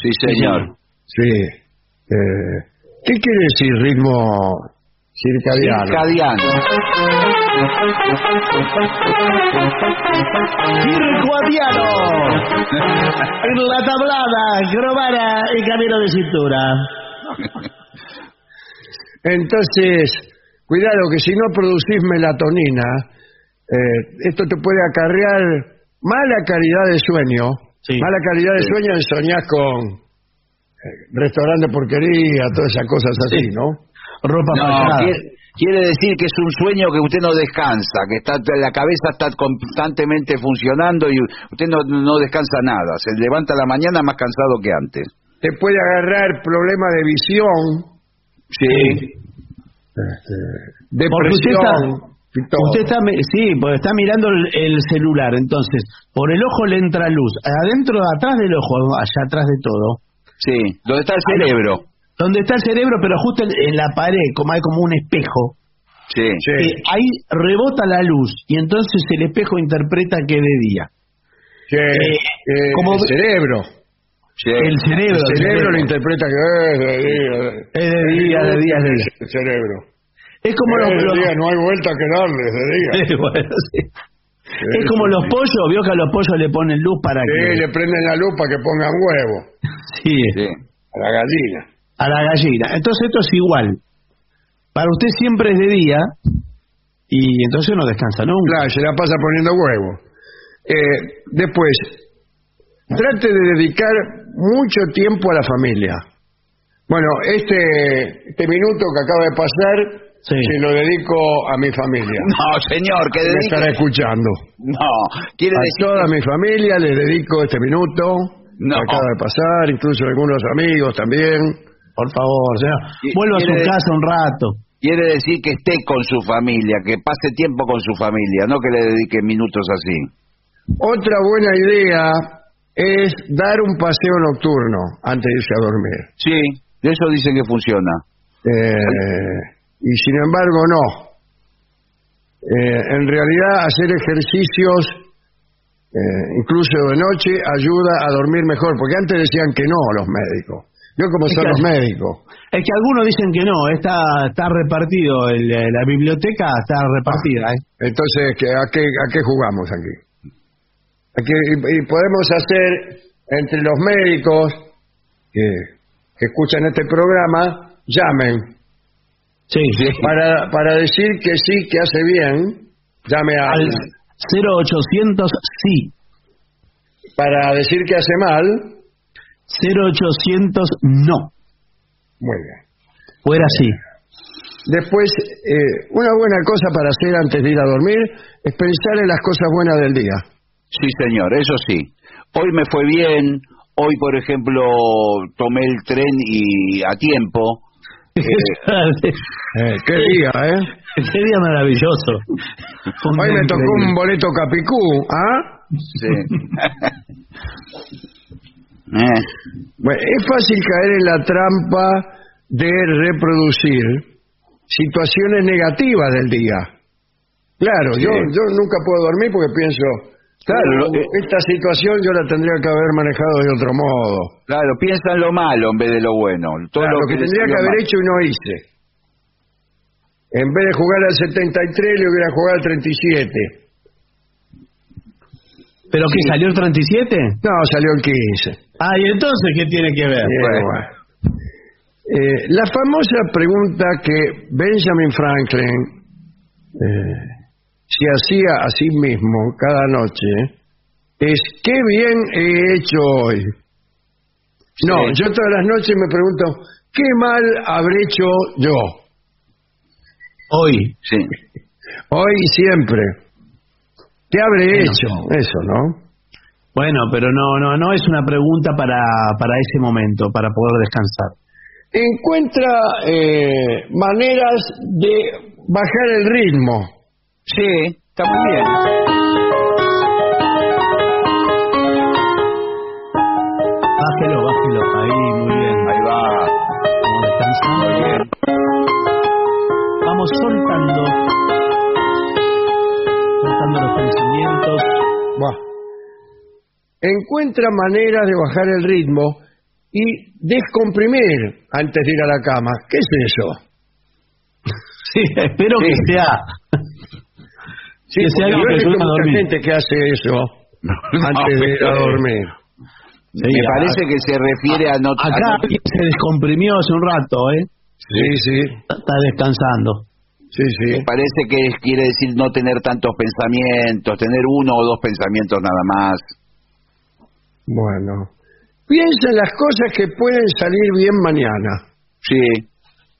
Sí, señor. Sí. Eh, ¿Qué quiere decir ritmo circadiano? Circadiano. Circuadiano. En la tablada, grobara y camino de cintura. Entonces, cuidado que si no producís melatonina, eh, esto te puede acarrear mala calidad de sueño. Sí. Mala calidad de sí. sueño y soñás con eh, restaurante porquería, todas esas cosas así, sí. ¿no? Ropa no, manchada. Quiere decir que es un sueño que usted no descansa, que está la cabeza está constantemente funcionando y usted no, no descansa nada. Se levanta a la mañana más cansado que antes. Te puede agarrar problema de visión. Sí. Este, depresión. Usted está, usted está, sí, porque está mirando el, el celular. Entonces, por el ojo le entra luz. Adentro, atrás del ojo, allá atrás de todo. Sí, donde está el cerebro. Donde está el cerebro, pero justo en la pared, como hay como un espejo. Sí, sí. Eh, ahí rebota la luz y entonces el espejo interpreta que es de día. Sí, eh, eh, como el cerebro. Sí. El cerebro. El cerebro lo interpreta que es de día. Es de día, de día, de día. El cerebro. Es como es los, de día, no hay vuelta que darle, es de día. Sí, bueno, sí. Es como los pollos, vio que a los pollos le ponen luz para sí, que... Sí, le prenden la luz para que pongan huevo. Sí. sí. A la gallina. A la gallina. Entonces esto es igual. Para usted siempre es de día y entonces no descansa nunca. Claro, se la pasa poniendo huevo. Eh, después, trate de dedicar mucho tiempo a la familia. Bueno, este, este minuto que acaba de pasar, sí. se lo dedico a mi familia. No, señor, que dedico. Me estará escuchando. No, quiere decir... A toda mi familia le dedico este minuto no. que acaba de pasar, incluso a algunos amigos también. Por favor, señor. Vuelva a su casa un rato. Quiere decir que esté con su familia, que pase tiempo con su familia, no que le dedique minutos así. Otra buena idea es dar un paseo nocturno antes de irse a dormir. Sí, de eso dicen que funciona. Eh, y sin embargo no. Eh, en realidad hacer ejercicios, eh, incluso de noche, ayuda a dormir mejor, porque antes decían que no los médicos. Yo como son los médicos. Es que algunos dicen que no, está está repartido, el, la biblioteca está repartida. ¿eh? Entonces, ¿a qué, a qué jugamos aquí? aquí y, y podemos hacer entre los médicos que, que escuchan este programa, llamen. Sí, sí. Para, para decir que sí, que hace bien, llame a al cero ochocientos sí. Para decir que hace mal... cero ochocientos no. Muy bien. Fuera así. Después, eh, una buena cosa para hacer antes de ir a dormir es pensar en las cosas buenas del día. Sí, señor, eso sí. Hoy me fue bien, hoy, por ejemplo, tomé el tren y a tiempo. Eh, eh, qué día, ¿eh? Qué día maravilloso. Hoy me tocó un boleto Capicú, ¿ah? Sí. Eh. Bueno, es fácil caer en la trampa de reproducir situaciones negativas del día. Claro, sí. yo, yo nunca puedo dormir porque pienso, claro, claro, esta situación yo la tendría que haber manejado de otro modo. Claro, piensa en lo malo en vez de lo bueno. Todo claro, lo que, que tendría que haber malo. hecho y no hice. En vez de jugar al setenta y tres, le hubiera jugado al treinta y siete. ¿Pero qué, sí. salió el treinta y siete? No, salió el quince. Ah, ¿y entonces qué tiene que ver? Bien, bueno. Bueno. Eh, la famosa pregunta que Benjamin Franklin eh, se hacía a sí mismo cada noche es ¿qué bien he hecho hoy? Sí. No, yo todas las noches me pregunto ¿qué mal habré hecho yo? Hoy. Sí. Hoy y siempre. ¿Qué habré bueno, hecho? Eso, ¿no? Bueno, pero no, no, no es una pregunta para, para ese momento, para poder descansar. Encuentra eh, maneras de bajar el ritmo. Sí, está muy bien. Bájelo, bájelo. Ahí, muy bien. Ahí va. Vamos descansando bien. Vamos soltando. Soltando los pensamientos. Buah. Encuentra maneras de bajar el ritmo y descomprimir antes de ir a la cama. ¿Qué es eso? Sí, espero sí. que sea... Sí, sí, yo que que mucha dormir. gente que hace eso antes de ir a dormir. Sí, me ya, parece que se refiere a... a no Acá a no, se descomprimió hace un rato, ¿eh? Sí, sí. Está, está descansando. Sí, sí. Me parece que quiere decir no tener tantos pensamientos, tener uno o dos pensamientos nada más. Bueno. Piensa en las cosas que pueden salir bien mañana. Sí.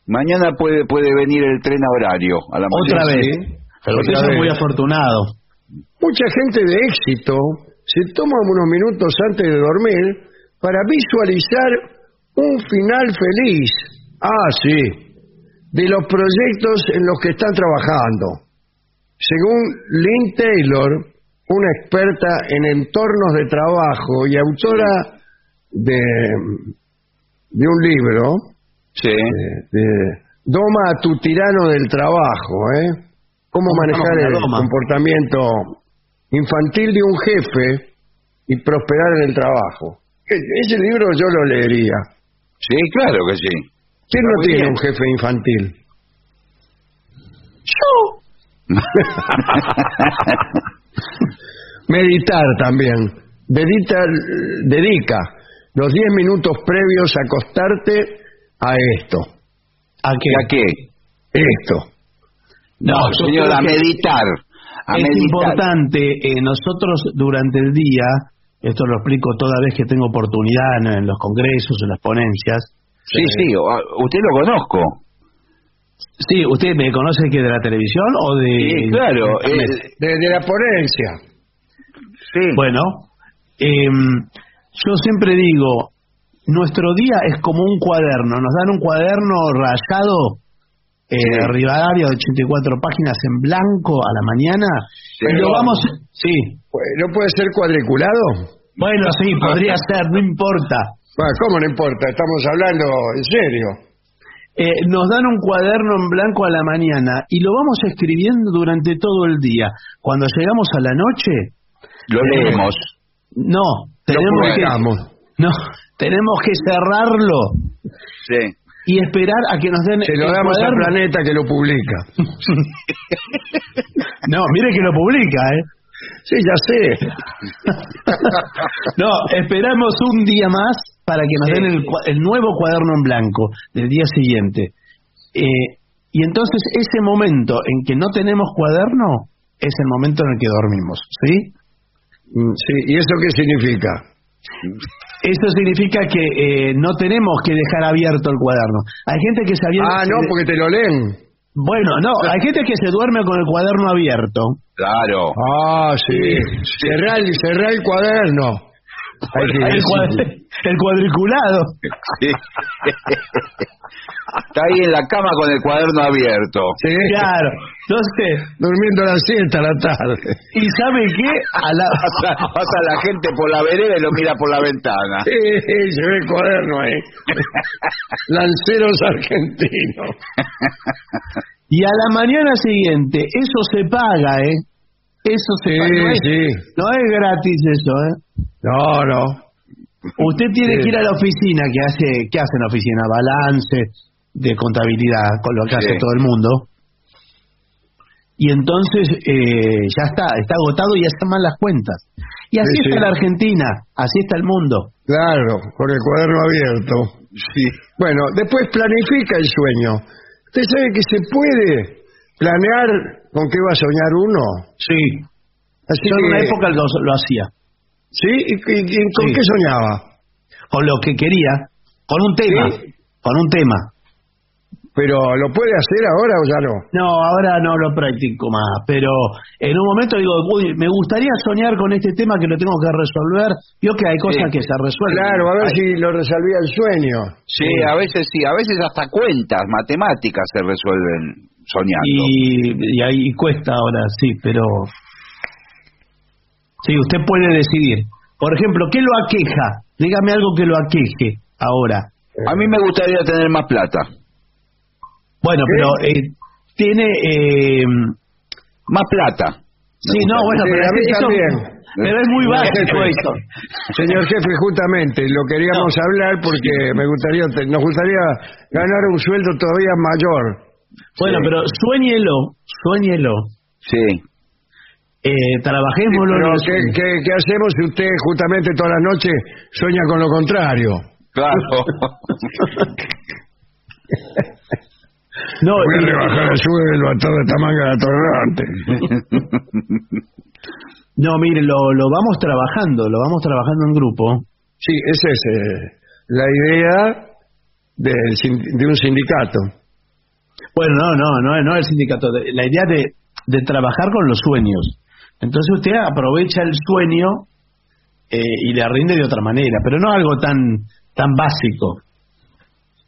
Mañana puede puede venir el tren a horario. A la Otra mañana, vez, ¿sí? Pero usted es muy afortunado. Mucha gente de éxito se toma unos minutos antes de dormir para visualizar un final feliz. Ah, sí. De los proyectos en los que están trabajando. Según Lynn Taylor, una experta en entornos de trabajo y autora de, de un libro, sí. de, de, Doma a tu tirano del trabajo, ¿eh? Cómo manejar el comportamiento infantil de un jefe y prosperar en el trabajo. Ese libro yo lo leería. Sí, claro que sí. ¿Quién no tiene bien. un jefe infantil? Yo. Meditar también. Dedica, dedica los diez minutos previos a acostarte a esto. ¿A qué? ¿A qué? Esto. No, no señor, a meditar. A es meditar. importante, eh, nosotros durante el día, esto lo explico toda vez que tengo oportunidad en, en los congresos, en las ponencias. Sí, eh, sí, usted lo conozco. Sí, ¿usted me conoce que de la televisión o de...? Sí, claro, eh, de, de la ponencia. Sí. Bueno, eh, yo siempre digo, nuestro día es como un cuaderno, nos dan un cuaderno rayado... Eh, sí. Rivadavia, ochenta y cuatro páginas en blanco a la mañana. Pero, pero vamos, sí. ¿No puede ser cuadriculado? Bueno, sí, podría ser, no importa. Bueno, ¿cómo no importa? Estamos hablando en serio. Eh, nos dan un cuaderno en blanco a la mañana y lo vamos escribiendo durante todo el día. Cuando llegamos a la noche... Lo leemos. No, tenemos que... No, tenemos que cerrarlo. Sí. Y esperar a que nos den... Se lo damos al Planeta que lo publica. No, mire que lo publica, ¿eh? Sí, ya sé. No, esperamos un día más para que nos sí. den el, el nuevo cuaderno en blanco del día siguiente. Eh, y entonces ese momento en que no tenemos cuaderno es el momento en el que dormimos, ¿sí? Sí, ¿y eso qué significa? Eso significa que eh, no tenemos que dejar abierto el cuaderno. Hay gente que se abierta... Ah, no, porque te lo leen. Bueno, no, hay gente que se duerme con el cuaderno abierto. Claro. Ah, sí. Cerrá el, cerrá el cuaderno. El, cuadri, el cuadriculado. Sí. Está ahí en la cama con el cuaderno abierto. Sí. Claro. Entonces, durmiendo la siesta a la tarde. ¿Y sabe qué? A la... pasa, pasa la gente por la vereda y lo mira por la ventana. Sí, sí, se ve el cuaderno ahí. Lanceros argentinos. Y a la mañana siguiente, eso se paga, ¿eh? Eso se sí, paga. No es, sí. no es gratis eso, ¿eh? No, no. Usted tiene sí. que ir a la oficina, que hace, que hace en la oficina balance de contabilidad, con lo que sí. hace todo el mundo. Y entonces eh, ya está, está agotado y ya están mal las cuentas. Y así sí, está sí. la Argentina, así está el mundo. Claro, con el cuaderno abierto. Sí. Bueno, después planifica el sueño. Usted sabe que se puede planear con qué va a soñar uno. Sí. Así Yo que... en una época lo, lo hacía. ¿Sí? ¿Y, y, y con sí. qué soñaba? Con lo que quería, con un tema, ¿Sí? con un tema. Pero ¿lo puede hacer ahora o ya no? No, ahora no lo practico más, pero en un momento digo, uy, me gustaría soñar con este tema que lo tengo que resolver. Yo que hay cosas sí. que se resuelven. Claro, a ver hay... si lo resolvía el sueño. Sí, sí, a veces sí, a veces hasta cuentas matemáticas se resuelven soñando. Y, y ahí cuesta ahora, sí, pero... Sí, usted puede decidir. Por ejemplo, ¿qué lo aqueja? Dígame algo que lo aqueje ahora. A mí me gustaría tener más plata. Bueno, ¿qué? Pero eh, tiene eh, más plata. Sí, no, bueno, sí, pero a mí eso, también. Pero es muy básico esto. Señor jefe, justamente lo queríamos no. hablar porque me gustaría, nos gustaría ganar un sueldo todavía mayor. Bueno, sí. pero sueñelo, sueñelo. Sí. Eh, trabajémoslo. Sí, pero ¿qué, qué, ¿qué hacemos si usted justamente todas las noches sueña con lo contrario? Claro. No, voy a rebajar el suelo a toda esta manga de atorrante. No, mire, lo, lo vamos trabajando, lo vamos trabajando en grupo. Sí, esa es eh, la idea de, de un sindicato. Bueno, no, no, no, no el sindicato, la idea de, de trabajar con los sueños. Entonces usted aprovecha el sueño eh, y le rinde de otra manera, pero no algo tan, tan básico.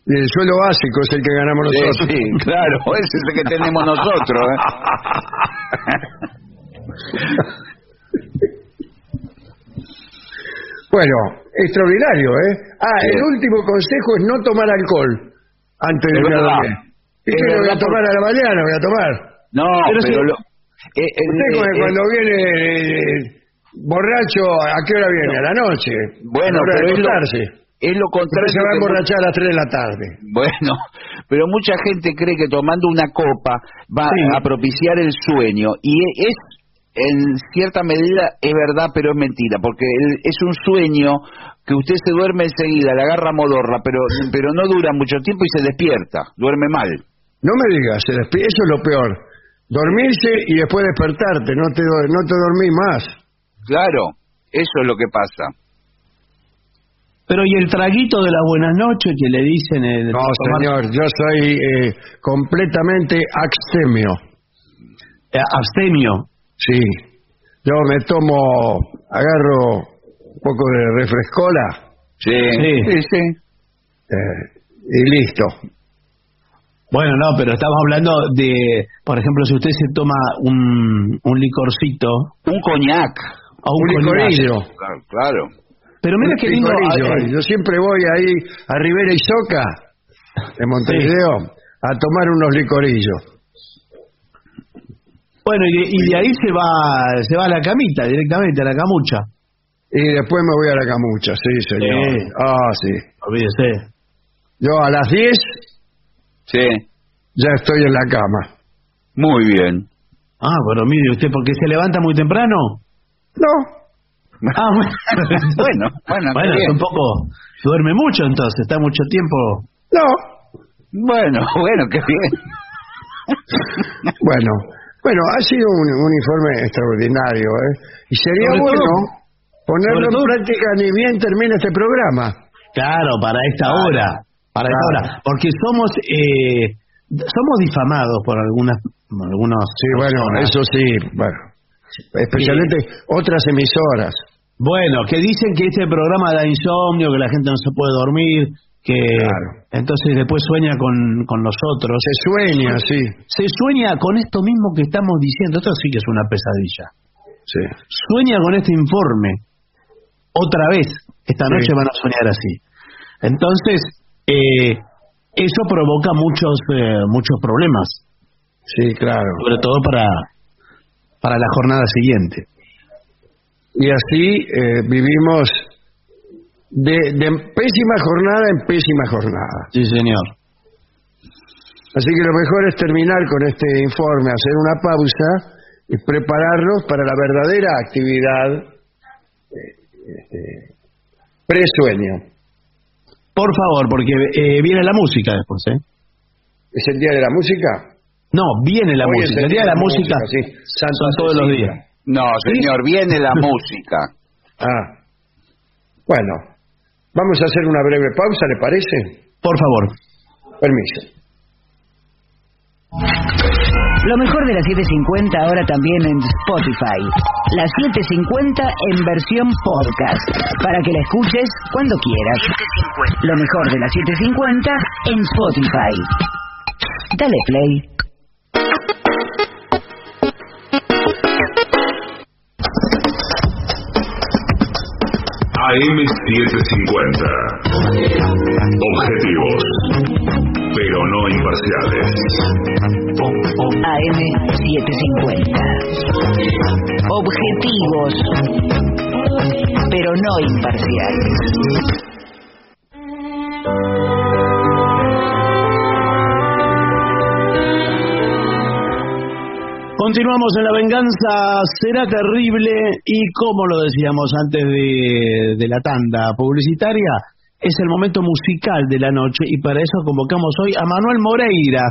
El sueldo básico es el que ganamos nosotros. Sí, sí, claro, ese es el que tenemos nosotros. ¿eh? Bueno, extraordinario, ¿eh? Ah, sí. El último consejo es no tomar alcohol antes de la noche. Es que voy a tomar a la mañana, voy a tomar. No, pero... pero si, lo, eh, usted eh, cuando eh, viene eh, borracho, ¿a qué hora viene? No. A la noche. Bueno, a la hora pero de acostarse. Es lo contrario. Se va a emborrachar a las tres de la tarde. Bueno, pero mucha gente cree que tomando una copa va sí. a propiciar el sueño. Y es, en cierta medida, es verdad, pero es mentira. Porque es un sueño que usted se duerme enseguida, le agarra modorra, pero, pero no dura mucho tiempo y se despierta. Duerme mal. No me digas, se desp- eso es lo peor. Dormirse y después despertarte. No te, no te dormís más. Claro, eso es lo que pasa. Pero y el traguito de las buenas noches que le dicen... El... No, señor, yo soy eh, completamente abstemio. Eh, ¿Abstemio? Sí. Yo me tomo, agarro un poco de refrescola. Sí. Sí, sí. sí. Eh, y listo. Bueno, no, pero estamos hablando de... Por ejemplo, si usted se toma un, un licorcito... Un coñac. O un, un licorillo. Claro, claro. Pero mira qué lindo. Yo siempre voy ahí a Rivera y Soca, en Montevideo, sí. a tomar unos licorillos. Bueno, y, y de ahí se va se va a la camita directamente, a la camucha. Y después me voy a la camucha, sí, señor. Sí. Ah, sí. Olvídese. Yo a las diez sí. ya estoy en la cama. Muy bien. Ah, bueno, mire usted, ¿por qué se levanta muy temprano? No. Ah, bueno, bueno, bueno es un poco, duerme mucho entonces, está mucho tiempo. No, bueno, bueno, qué bien. Bueno, bueno, ha sido un, un informe extraordinario, ¿eh? Y sería sobre bueno todo, ponerlo en todo, práctica ni bien termina este programa. Claro, para esta claro, hora, para claro. esta hora, porque somos eh, somos difamados por algunas, algunos. Sí, bueno, eso sí, bueno. Especialmente sí. otras emisoras. Bueno, que dicen que este programa da insomnio, que la gente no se puede dormir, que claro. entonces después sueña con, con los otros. Se sueña, sí. Se sueña con esto mismo que estamos diciendo. Esto sí que es una pesadilla. Sí. Sueña con este informe. Otra vez, esta noche sí. van a soñar así. Entonces, eh, eso provoca muchos, eh, muchos problemas. Sí, claro. Sobre todo para... para la jornada siguiente. Y así eh, vivimos de, de pésima jornada en pésima jornada. Sí, señor. Así que lo mejor es terminar con este informe, hacer una pausa y prepararnos para la verdadera actividad eh, eh, presueño. Por favor, porque eh, viene la música después, ¿eh? ¿Es el día de la música? No, viene la Hoy música. El día de la, la música, música sí. Santo son todos los días. No, señor, ¿sí? Viene la música. Ah. Bueno, vamos a hacer una breve pausa, ¿le parece? Por favor. Permiso. Lo mejor de las siete cincuenta ahora también en Spotify. Las siete cincuenta en versión podcast, para que la escuches cuando quieras. siete cincuenta. Lo mejor de las siete cincuenta en Spotify. Dale play. A M setecientos cincuenta. Objetivos, pero no imparciales. A M setecientos cincuenta. Objetivos, pero no imparciales. Continuamos en La Venganza Será Terrible y, como lo decíamos antes de, de la tanda publicitaria, es el momento musical de la noche y para eso convocamos hoy a Manuel Moreira.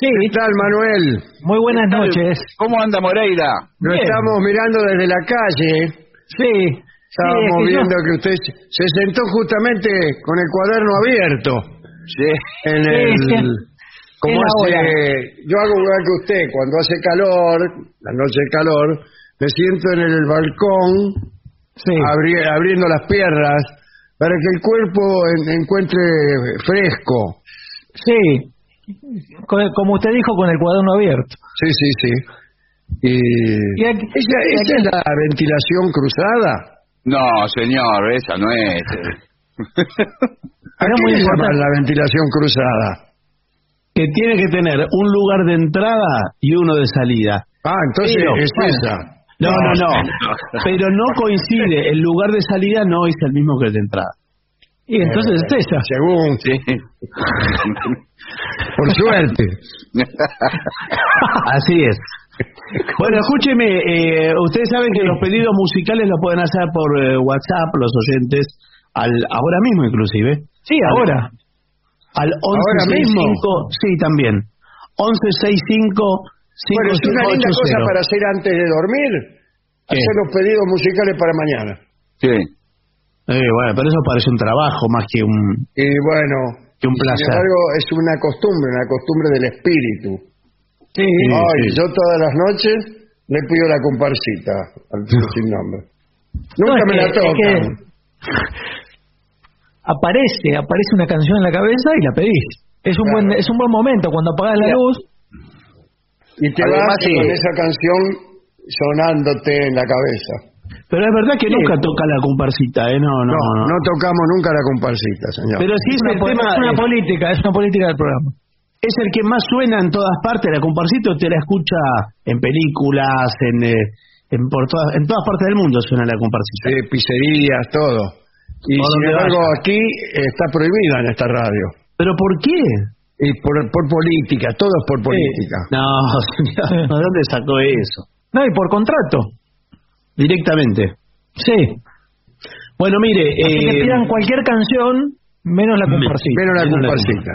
Sí. ¿Qué tal, Manuel? Muy buenas noches. ¿Cómo anda Moreira? Lo Bien. Estamos mirando desde la calle. Sí. Estábamos sí, es que viendo yo... que usted se sentó justamente con el cuaderno abierto. Sí. En el... Sí, sí. Como hace, yo hago igual que usted, cuando hace calor, la noche de calor, me siento en el balcón, sí. abri, abriendo las piernas, para que el cuerpo en, encuentre fresco. Sí, como usted dijo, con el cuaderno abierto. Sí, sí, sí. Y, ¿Y aquí, ¿Esa, y esa es la ventilación cruzada? No, señor, esa no es. ¿A qué se llama la ventilación cruzada? Que tiene que tener un lugar de entrada y uno de salida. Ah, entonces pero, es esa. No, no, no, no. Pero no coincide. El lugar de salida no es el mismo que el de entrada. Y entonces eh, es esa. Según, sí. Por suerte. Así es. Bueno, escúcheme. Eh, ustedes saben que los pedidos musicales los pueden hacer por eh, WhatsApp, los oyentes, al ahora mismo inclusive. Sí, ahora. Al once sesenta y cinco, sí, también. once sesenta y cinco, cinco cinco ocho cero. Bueno, es una linda cosa para hacer antes de dormir. ¿Qué? Hacer los pedidos musicales para mañana. Sí. Eh, bueno, pero eso parece un trabajo más que un, y bueno, que un placer. Sin embargo, es una costumbre, una costumbre del espíritu. Sí. Sí, Ay, sí. Yo todas las noches le pido la comparsita al sin nombre. Nunca no, me que, la tocan. Es que... Aparece, aparece una canción en la cabeza y la pedís. Es un claro. buen es un buen momento cuando apagás la luz. Y te Además, vas sí. con esa canción sonándote en la cabeza. Pero es verdad que sí. nunca toca la comparsita, ¿eh? No, no, no, no. No tocamos nunca la comparsita, señor. Pero sí es, es el tema... Es una política, es una política del programa. Es el que más suena en todas partes. La comparsita te la escucha en películas, en, eh, en, por todas, en todas partes del mundo suena la comparsita. Sí, pizzerías, todo. Y sin embargo vaya. Aquí está prohibida en esta radio. ¿Pero por qué? Y por, por política, todo es por política. Eh, no, ¿de dónde sacó eso? No, y por contrato. Directamente. Sí. Bueno, mire... Eh, que pidan cualquier canción, menos la comparsita. Menos la comparsita.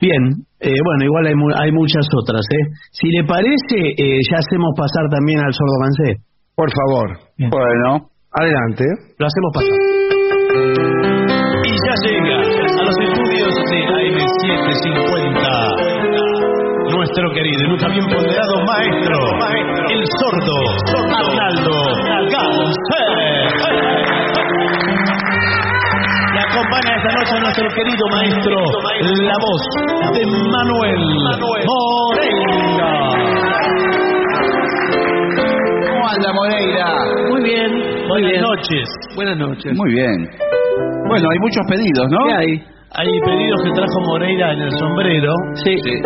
Bien, eh, bueno, igual hay, mu hay muchas otras, ¿eh? Si le parece, eh, ya hacemos pasar también al sordo Mancé. Por favor. Bien. Bueno... Adelante. Lo hacemos pasar. Y ya llega a los estudios de A M setecientos cincuenta nuestro querido y nunca bien ponderado maestro, maestro. El sordo, sordo. Arnaldo Gansé. Le acompaña esta noche a nuestro querido maestro, la voz de Manuel Moreira. ¿Cómo anda Moreira? Muy bien. Buenas noches. Buenas noches. Muy bien. Bueno, hay muchos pedidos, ¿no? ¿Qué hay? Hay pedidos que trajo Moreira en el sombrero. Sí. Sí. Eh,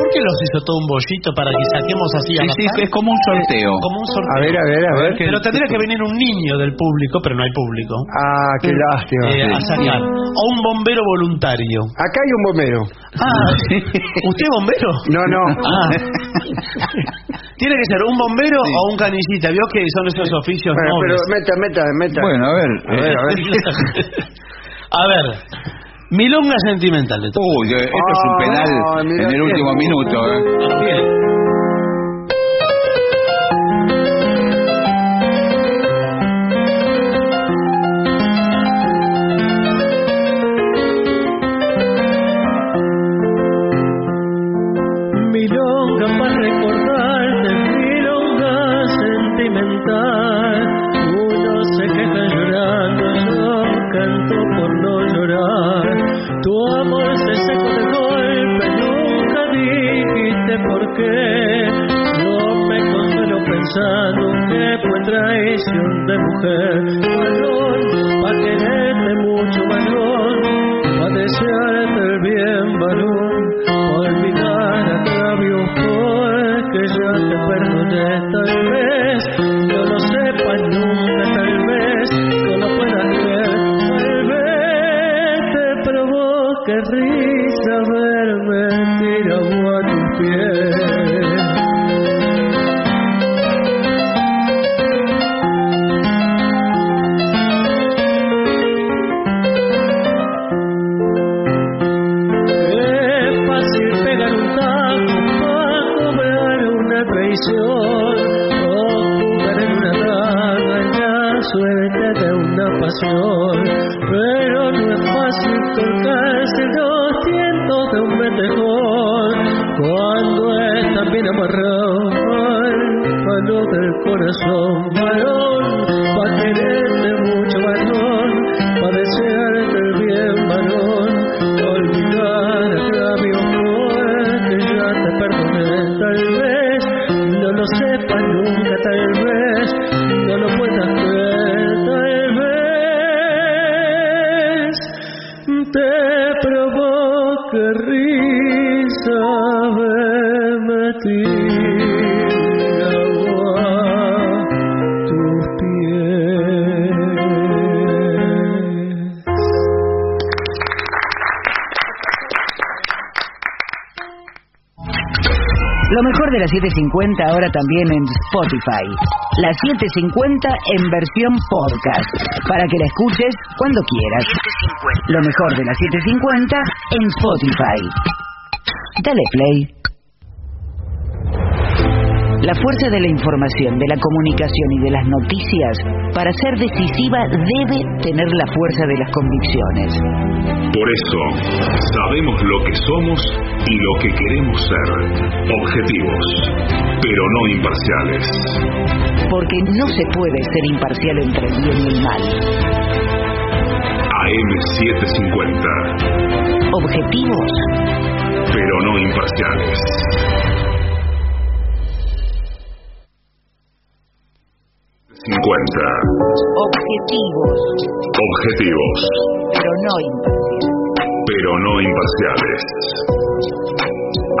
¿Por qué los hizo todo un bollito para que saquemos así sí, a la sí, sí, es como un sorteo. Es como un sorteo. A ver, a ver, a ver. Pero tendría que venir un niño del público, pero no hay público. Ah, qué sí. lástima. Eh, sí. A sacar. O un bombero voluntario. Acá hay un bombero. Ah, ¿usted es bombero? No, no. Ah. Tiene que ser un bombero sí. o un canillita. ¿Vio que son esos oficios bueno, nobles? Pero meta, meta, meta. Bueno, a ver, a ver, a ver. A ver. Milonga sentimental. Uy, uh, esto oh, es un penal oh, en el último bien. Minuto. ¿Eh? Bien. Milonga por no llorar. Tu amor se secó de golpe, nunca dijiste por qué. No me consuelo pensando que fue traición de mujer. Valor, pa' quererte mucho, valor, pa' desearte el bien, valor, pa' olvidar agravios, porque ya te perdoné tal vez. Pero no es fácil colgarse los cientos de un metejón cuando estás bien amarrado al palo del corazón. Varón, pa' quererte mucho, varón, pa' desearte el bien, varón, pa' olvidar el agravio que ya te perdoné. Tal vez no lo sepas nunca, tal vez no lo puedas creer, tal vez te provoca risa verme a ti, agua tus pies. Lo mejor de las siete cincuenta ahora también en Spotify. La siete cincuenta en versión podcast, para que la escuches cuando quieras. siete cincuenta. Lo mejor de la siete cincuenta en Spotify. Dale play. La fuerza de la información, de la comunicación y de las noticias, para ser decisiva, debe tener la fuerza de las convicciones. Por eso, sabemos lo que somos y lo que queremos ser. Objetivos, pero no imparciales. Porque no se puede ser imparcial entre el bien y el mal. A M setecientos cincuenta. Objetivos, pero no imparciales. cincuenta. Objetivos. Objetivos. Pero no imparciales. Pero no imparciales. A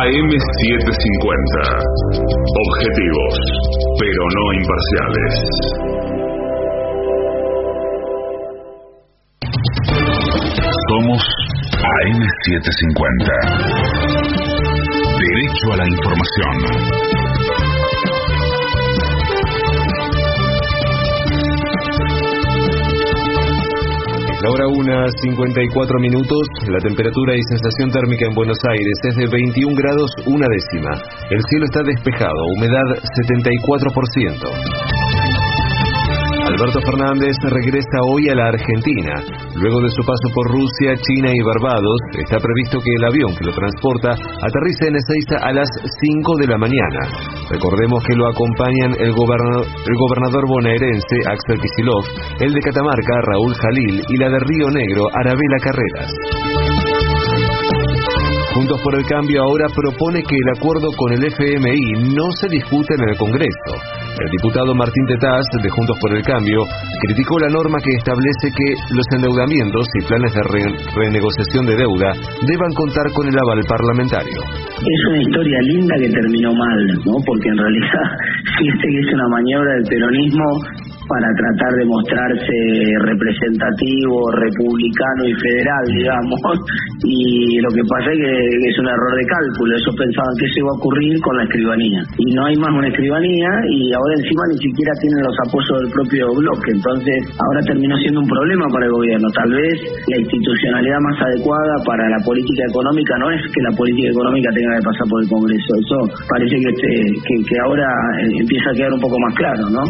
A M setecientos cincuenta. Objetivos, pero no imparciales. Somos A M setecientos cincuenta. Derecho a la información. Es la hora una cincuenta y cuatro minutos. La temperatura y sensación térmica en Buenos Aires es de veintiún grados una décima. El cielo está despejado, humedad setenta y cuatro por ciento. Alberto Fernández regresa hoy a la Argentina. Luego de su paso por Rusia, China y Barbados, está previsto que el avión que lo transporta aterrice en Ezeiza a las cinco de la mañana. Recordemos que lo acompañan el gobernador, el gobernador bonaerense Axel Kicillof, el de Catamarca Raúl Jalil y la de Río Negro Arabela Carreras. Juntos por el Cambio ahora propone que el acuerdo con el F M I no se discute en el Congreso. El diputado Martín Tetaz, de Juntos por el Cambio, criticó la norma que establece que los endeudamientos y planes de re- renegociación de deuda deban contar con el aval parlamentario. Es una historia linda que terminó mal, ¿no? Porque en realidad, este es una maniobra del peronismo para tratar de mostrarse representativo, republicano y federal, digamos, y lo que pasa es que es un error de cálculo. Ellos pensaban que eso iba a ocurrir con la escribanía, y no hay más una escribanía, y ahora encima ni siquiera tienen los apoyos del propio bloque, entonces ahora terminó siendo un problema para el gobierno. Tal vez la institucionalidad más adecuada para la política económica no es que la política económica tenga que pasar por el Congreso, eso parece que, este, que, que ahora empieza a quedar un poco más claro, ¿no?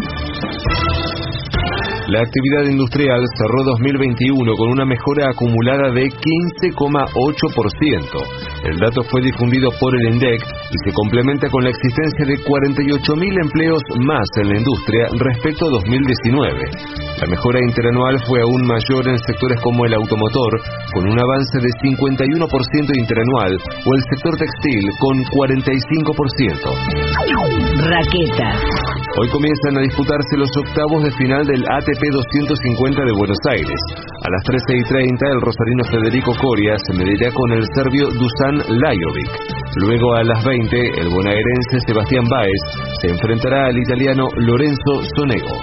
La actividad industrial cerró dos mil veintiuno con una mejora acumulada de quince coma ocho por ciento. El dato fue difundido por el INDEC y se complementa con la existencia de cuarenta y ocho mil empleos más en la industria respecto a dos mil diecinueve. La mejora interanual fue aún mayor en sectores como el automotor, con un avance de cincuenta y uno por ciento interanual, o el sector textil, con cuarenta y cinco por ciento. Raqueta. Hoy comienzan a disputarse los octavos de final del A T P doscientos cincuenta de Buenos Aires. A las trece y treinta, el rosarino Federico Coria se medirá con el serbio Dusan Lajovic. Luego, a las veinte, el bonaerense Sebastián Báez se enfrentará al italiano Lorenzo Sonego.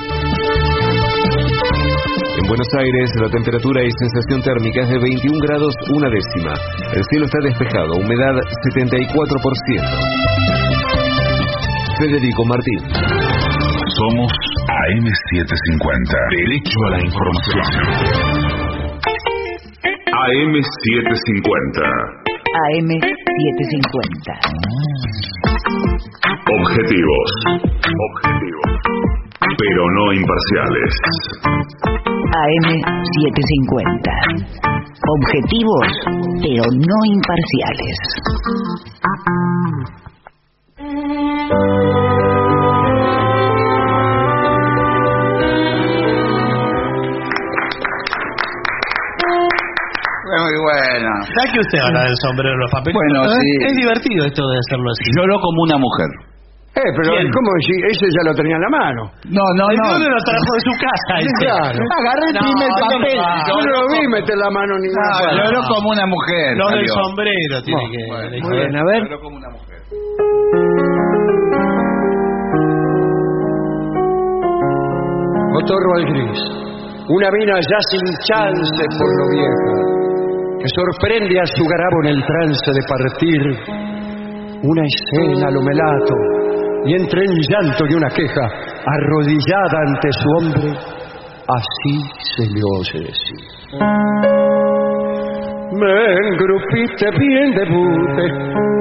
En Buenos Aires, la temperatura y sensación térmica es de veintiún grados una décima. El cielo está despejado, humedad setenta y cuatro por ciento. Federico Martín. Somos A M setecientos cincuenta. Derecho a la información. A M setecientos cincuenta. Objetivos. Objetivos. Pero no imparciales. A M setecientos cincuenta. Objetivos, pero no imparciales. Muy bueno. ¿Sabes que usted habla del sombrero de los papelitos? Bueno, ¿no? Sí. Es divertido esto de hacerlo así. No, no como una mujer. Eh, pero ¿Quién? ¿Cómo decir? Ese ya lo tenía en la mano. No, no, el no. El lo trajo de su casa. Claro. Agarré el no, primer papel. No, no, yo no lo vi meter la mano ni nada. No, no, no, no como una mujer. Lo del sombrero tiene no, que... Bueno, muy bien, a ver. No como una mujer. Otorro al gris. Una mina ya sin chance por lo viejo, que sorprende a su garabo en el trance de partir. Una escena a lo melato, y entre el llanto y una queja, arrodillada ante su hombre, así se le oye decir: me engrupiste bien de bute,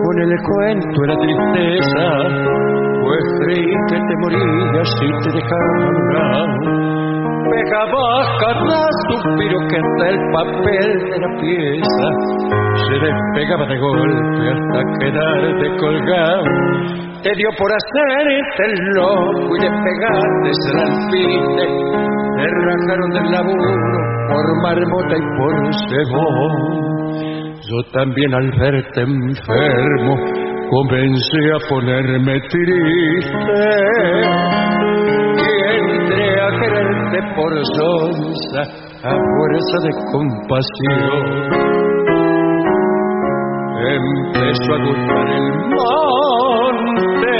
con el cuento de la tristeza, pues triste te morías si te dejaba. Pega baja tras suspiro que hasta el papel de la pieza se despegaba de golpe hasta quedarte colgado. Te dio por hacerte el loco y despegarte seralpite. Te rajaron del laburo por marmota y por cebón. Yo también al verte enfermo comencé a ponerme triste. Quererte por sonza a fuerza de compasión empezó a gustar el monte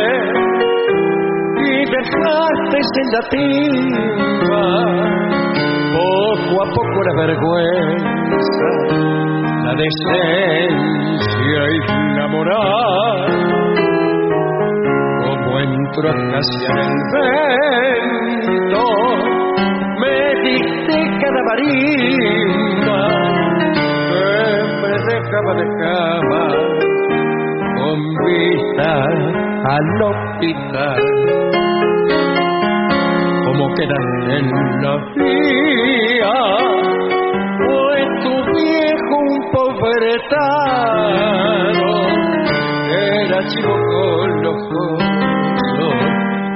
y dejaste en la timba poco a poco la vergüenza, la decencia y la moral. Entró casi en el vento, me diste cada marimba que me dejaba de cama con vista al hospital. Como quedan en la vía, fue tu viejo un pobretano, era chico con los dos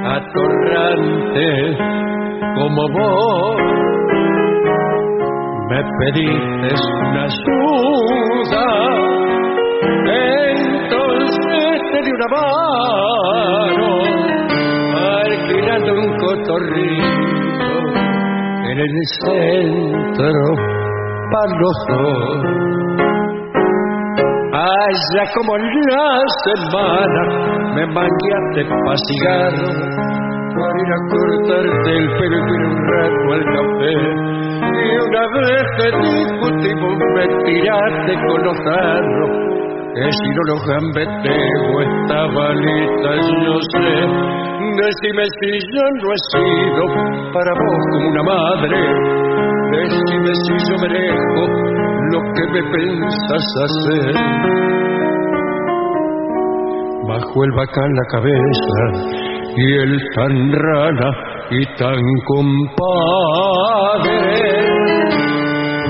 atorrante como vos. Me pediste una ayuda, entonces te di una mano alquilando un cotorrito en el centro para los dos. Allá como la semana me mangueaste pa' cigarro, ir a cortarte el pelo y ir un rato al café. Y una vez que discutimos me tiraste con los tarros, que si no los gambeteo estaba lista, yo sé. Decime si yo no he sido para vos como una madre, decime si yo merezco lo que me pensás hacer. Bajo el bacán la cabeza y el tan rana y tan compadre,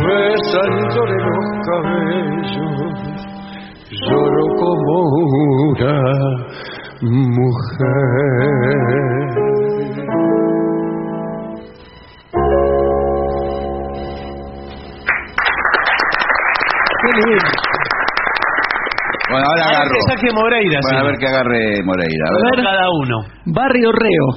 besándole los cabellos, lloro como una mujer. Qué lindo. Bueno, ahora agarro. Moreira, bueno, sí. A ver que agarre Moreira. A ver, a ver cada uno. Barrio Reo.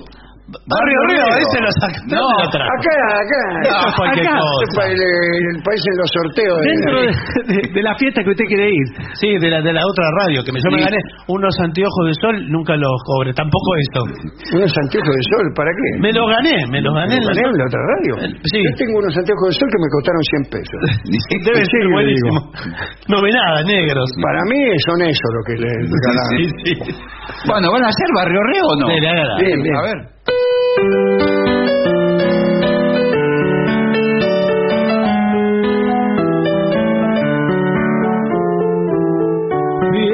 Barrio Reo, Reo. Ese lo saca. No, lo trajo. Acá, acá. No, no, cualquier acá. Cosa. El, el país en los sorteos. Dentro de, de, de la fiesta que usted quiere ir. Sí, de la de la otra radio. Que me, yo sí. me gané unos anteojos de sol, nunca los cobré. Tampoco esto. ¿Unos anteojos de sol? ¿Para qué? Me los gané, me los gané. ¿Me gané en la otra radio? Sí. Yo tengo unos anteojos de sol que me costaron cien pesos. Debe ser buenísimo. No ve nada, negros. Para mí son esos los que les ganaron. Sí, sí. Bueno, ¿van a ser Barrio Reo o no? Bien, bien. A ver. Viejo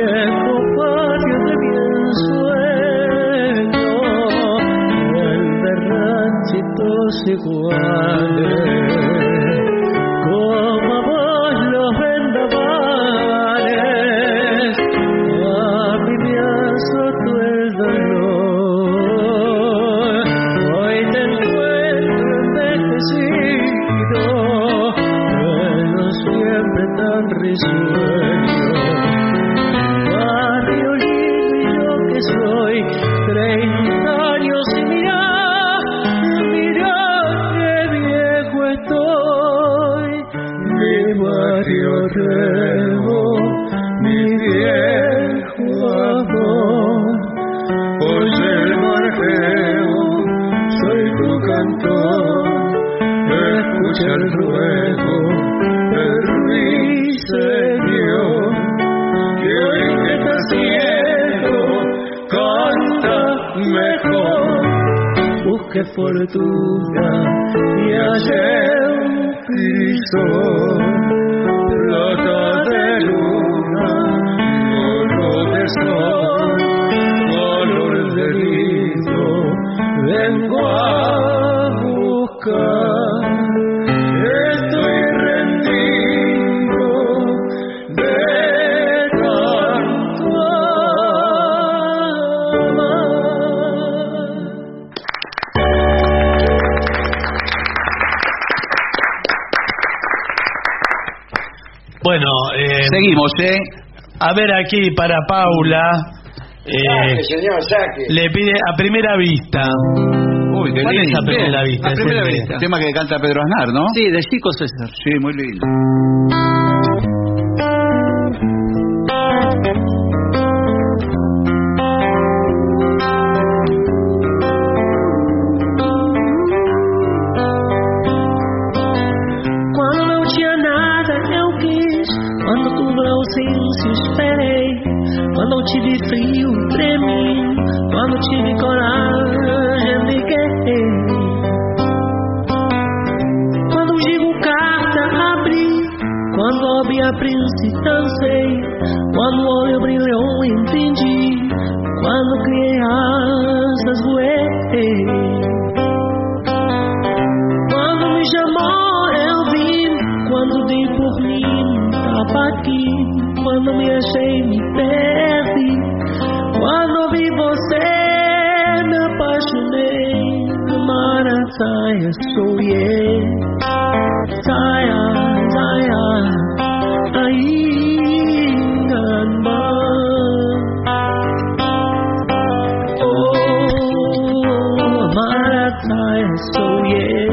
patio de mi ensueño, vuelve ranchitos iguales, como vos los vendavales, a mí me azotó el dolor. Barrio lindo y yo que soy treinta años y mirá, mirá que viejo estoy. Mi barrio nuevo, mi viejo amor, hoy el marjeo, soy tu cantor, escucha el ruego. Señor, que hoy que está ciego canta mejor. Busqué fortuna y hallé un crisol, plata de luna, oro de sol, color de lirio, vengo a buscar. Bueno, eh, seguimos, ¿eh? A ver aquí para Paula. Eh, saque, señor, saque. Le pide A Primera Vista. Uy, qué lindo. A Primera Vista. A Primera Vista. El tema que canta Pedro Aznar, ¿no? Sí, de Chico César. Sí, muy lindo. Tive frio, tremi, quando tive coragem, briguei. Quando digo carta, abri, quando abri a príncipe, dancei. Quando o olho brilhou, entendi, quando criei asas, voei. Quando me chamou, eu vim, quando dei por mim, estava aqui. Quando me achei, me perdi. Quando vi você, me apaixonei. Mara, saia, sonhei. Saia, saia, ainda não. Oh, Mara, saia, sonhei.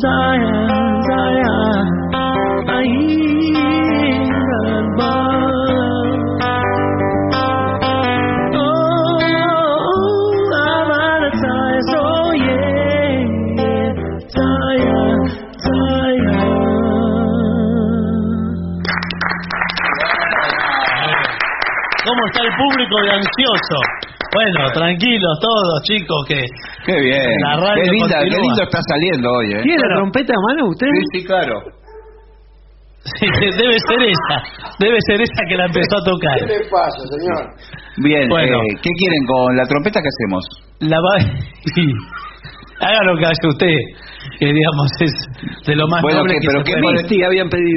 Saia, saia, ainda não. está el público de ansioso. Bueno, tranquilos todos, chicos, que... Qué bien. La radio qué, linda, qué lindo está saliendo hoy, ¿eh? ¿Tiene bueno, la trompeta a mano usted? Sí, sí, claro. Sí, debe ser esa. Debe ser esa que la empezó a tocar. ¿Qué le pasa, señor? Bien, bueno, eh, ¿qué quieren con la trompeta? ¿Qué hacemos? La va... Sí. Haga lo que hace usted, que digamos es de lo más bueno, noble que, pero que se ¿qué molestía habían pedido?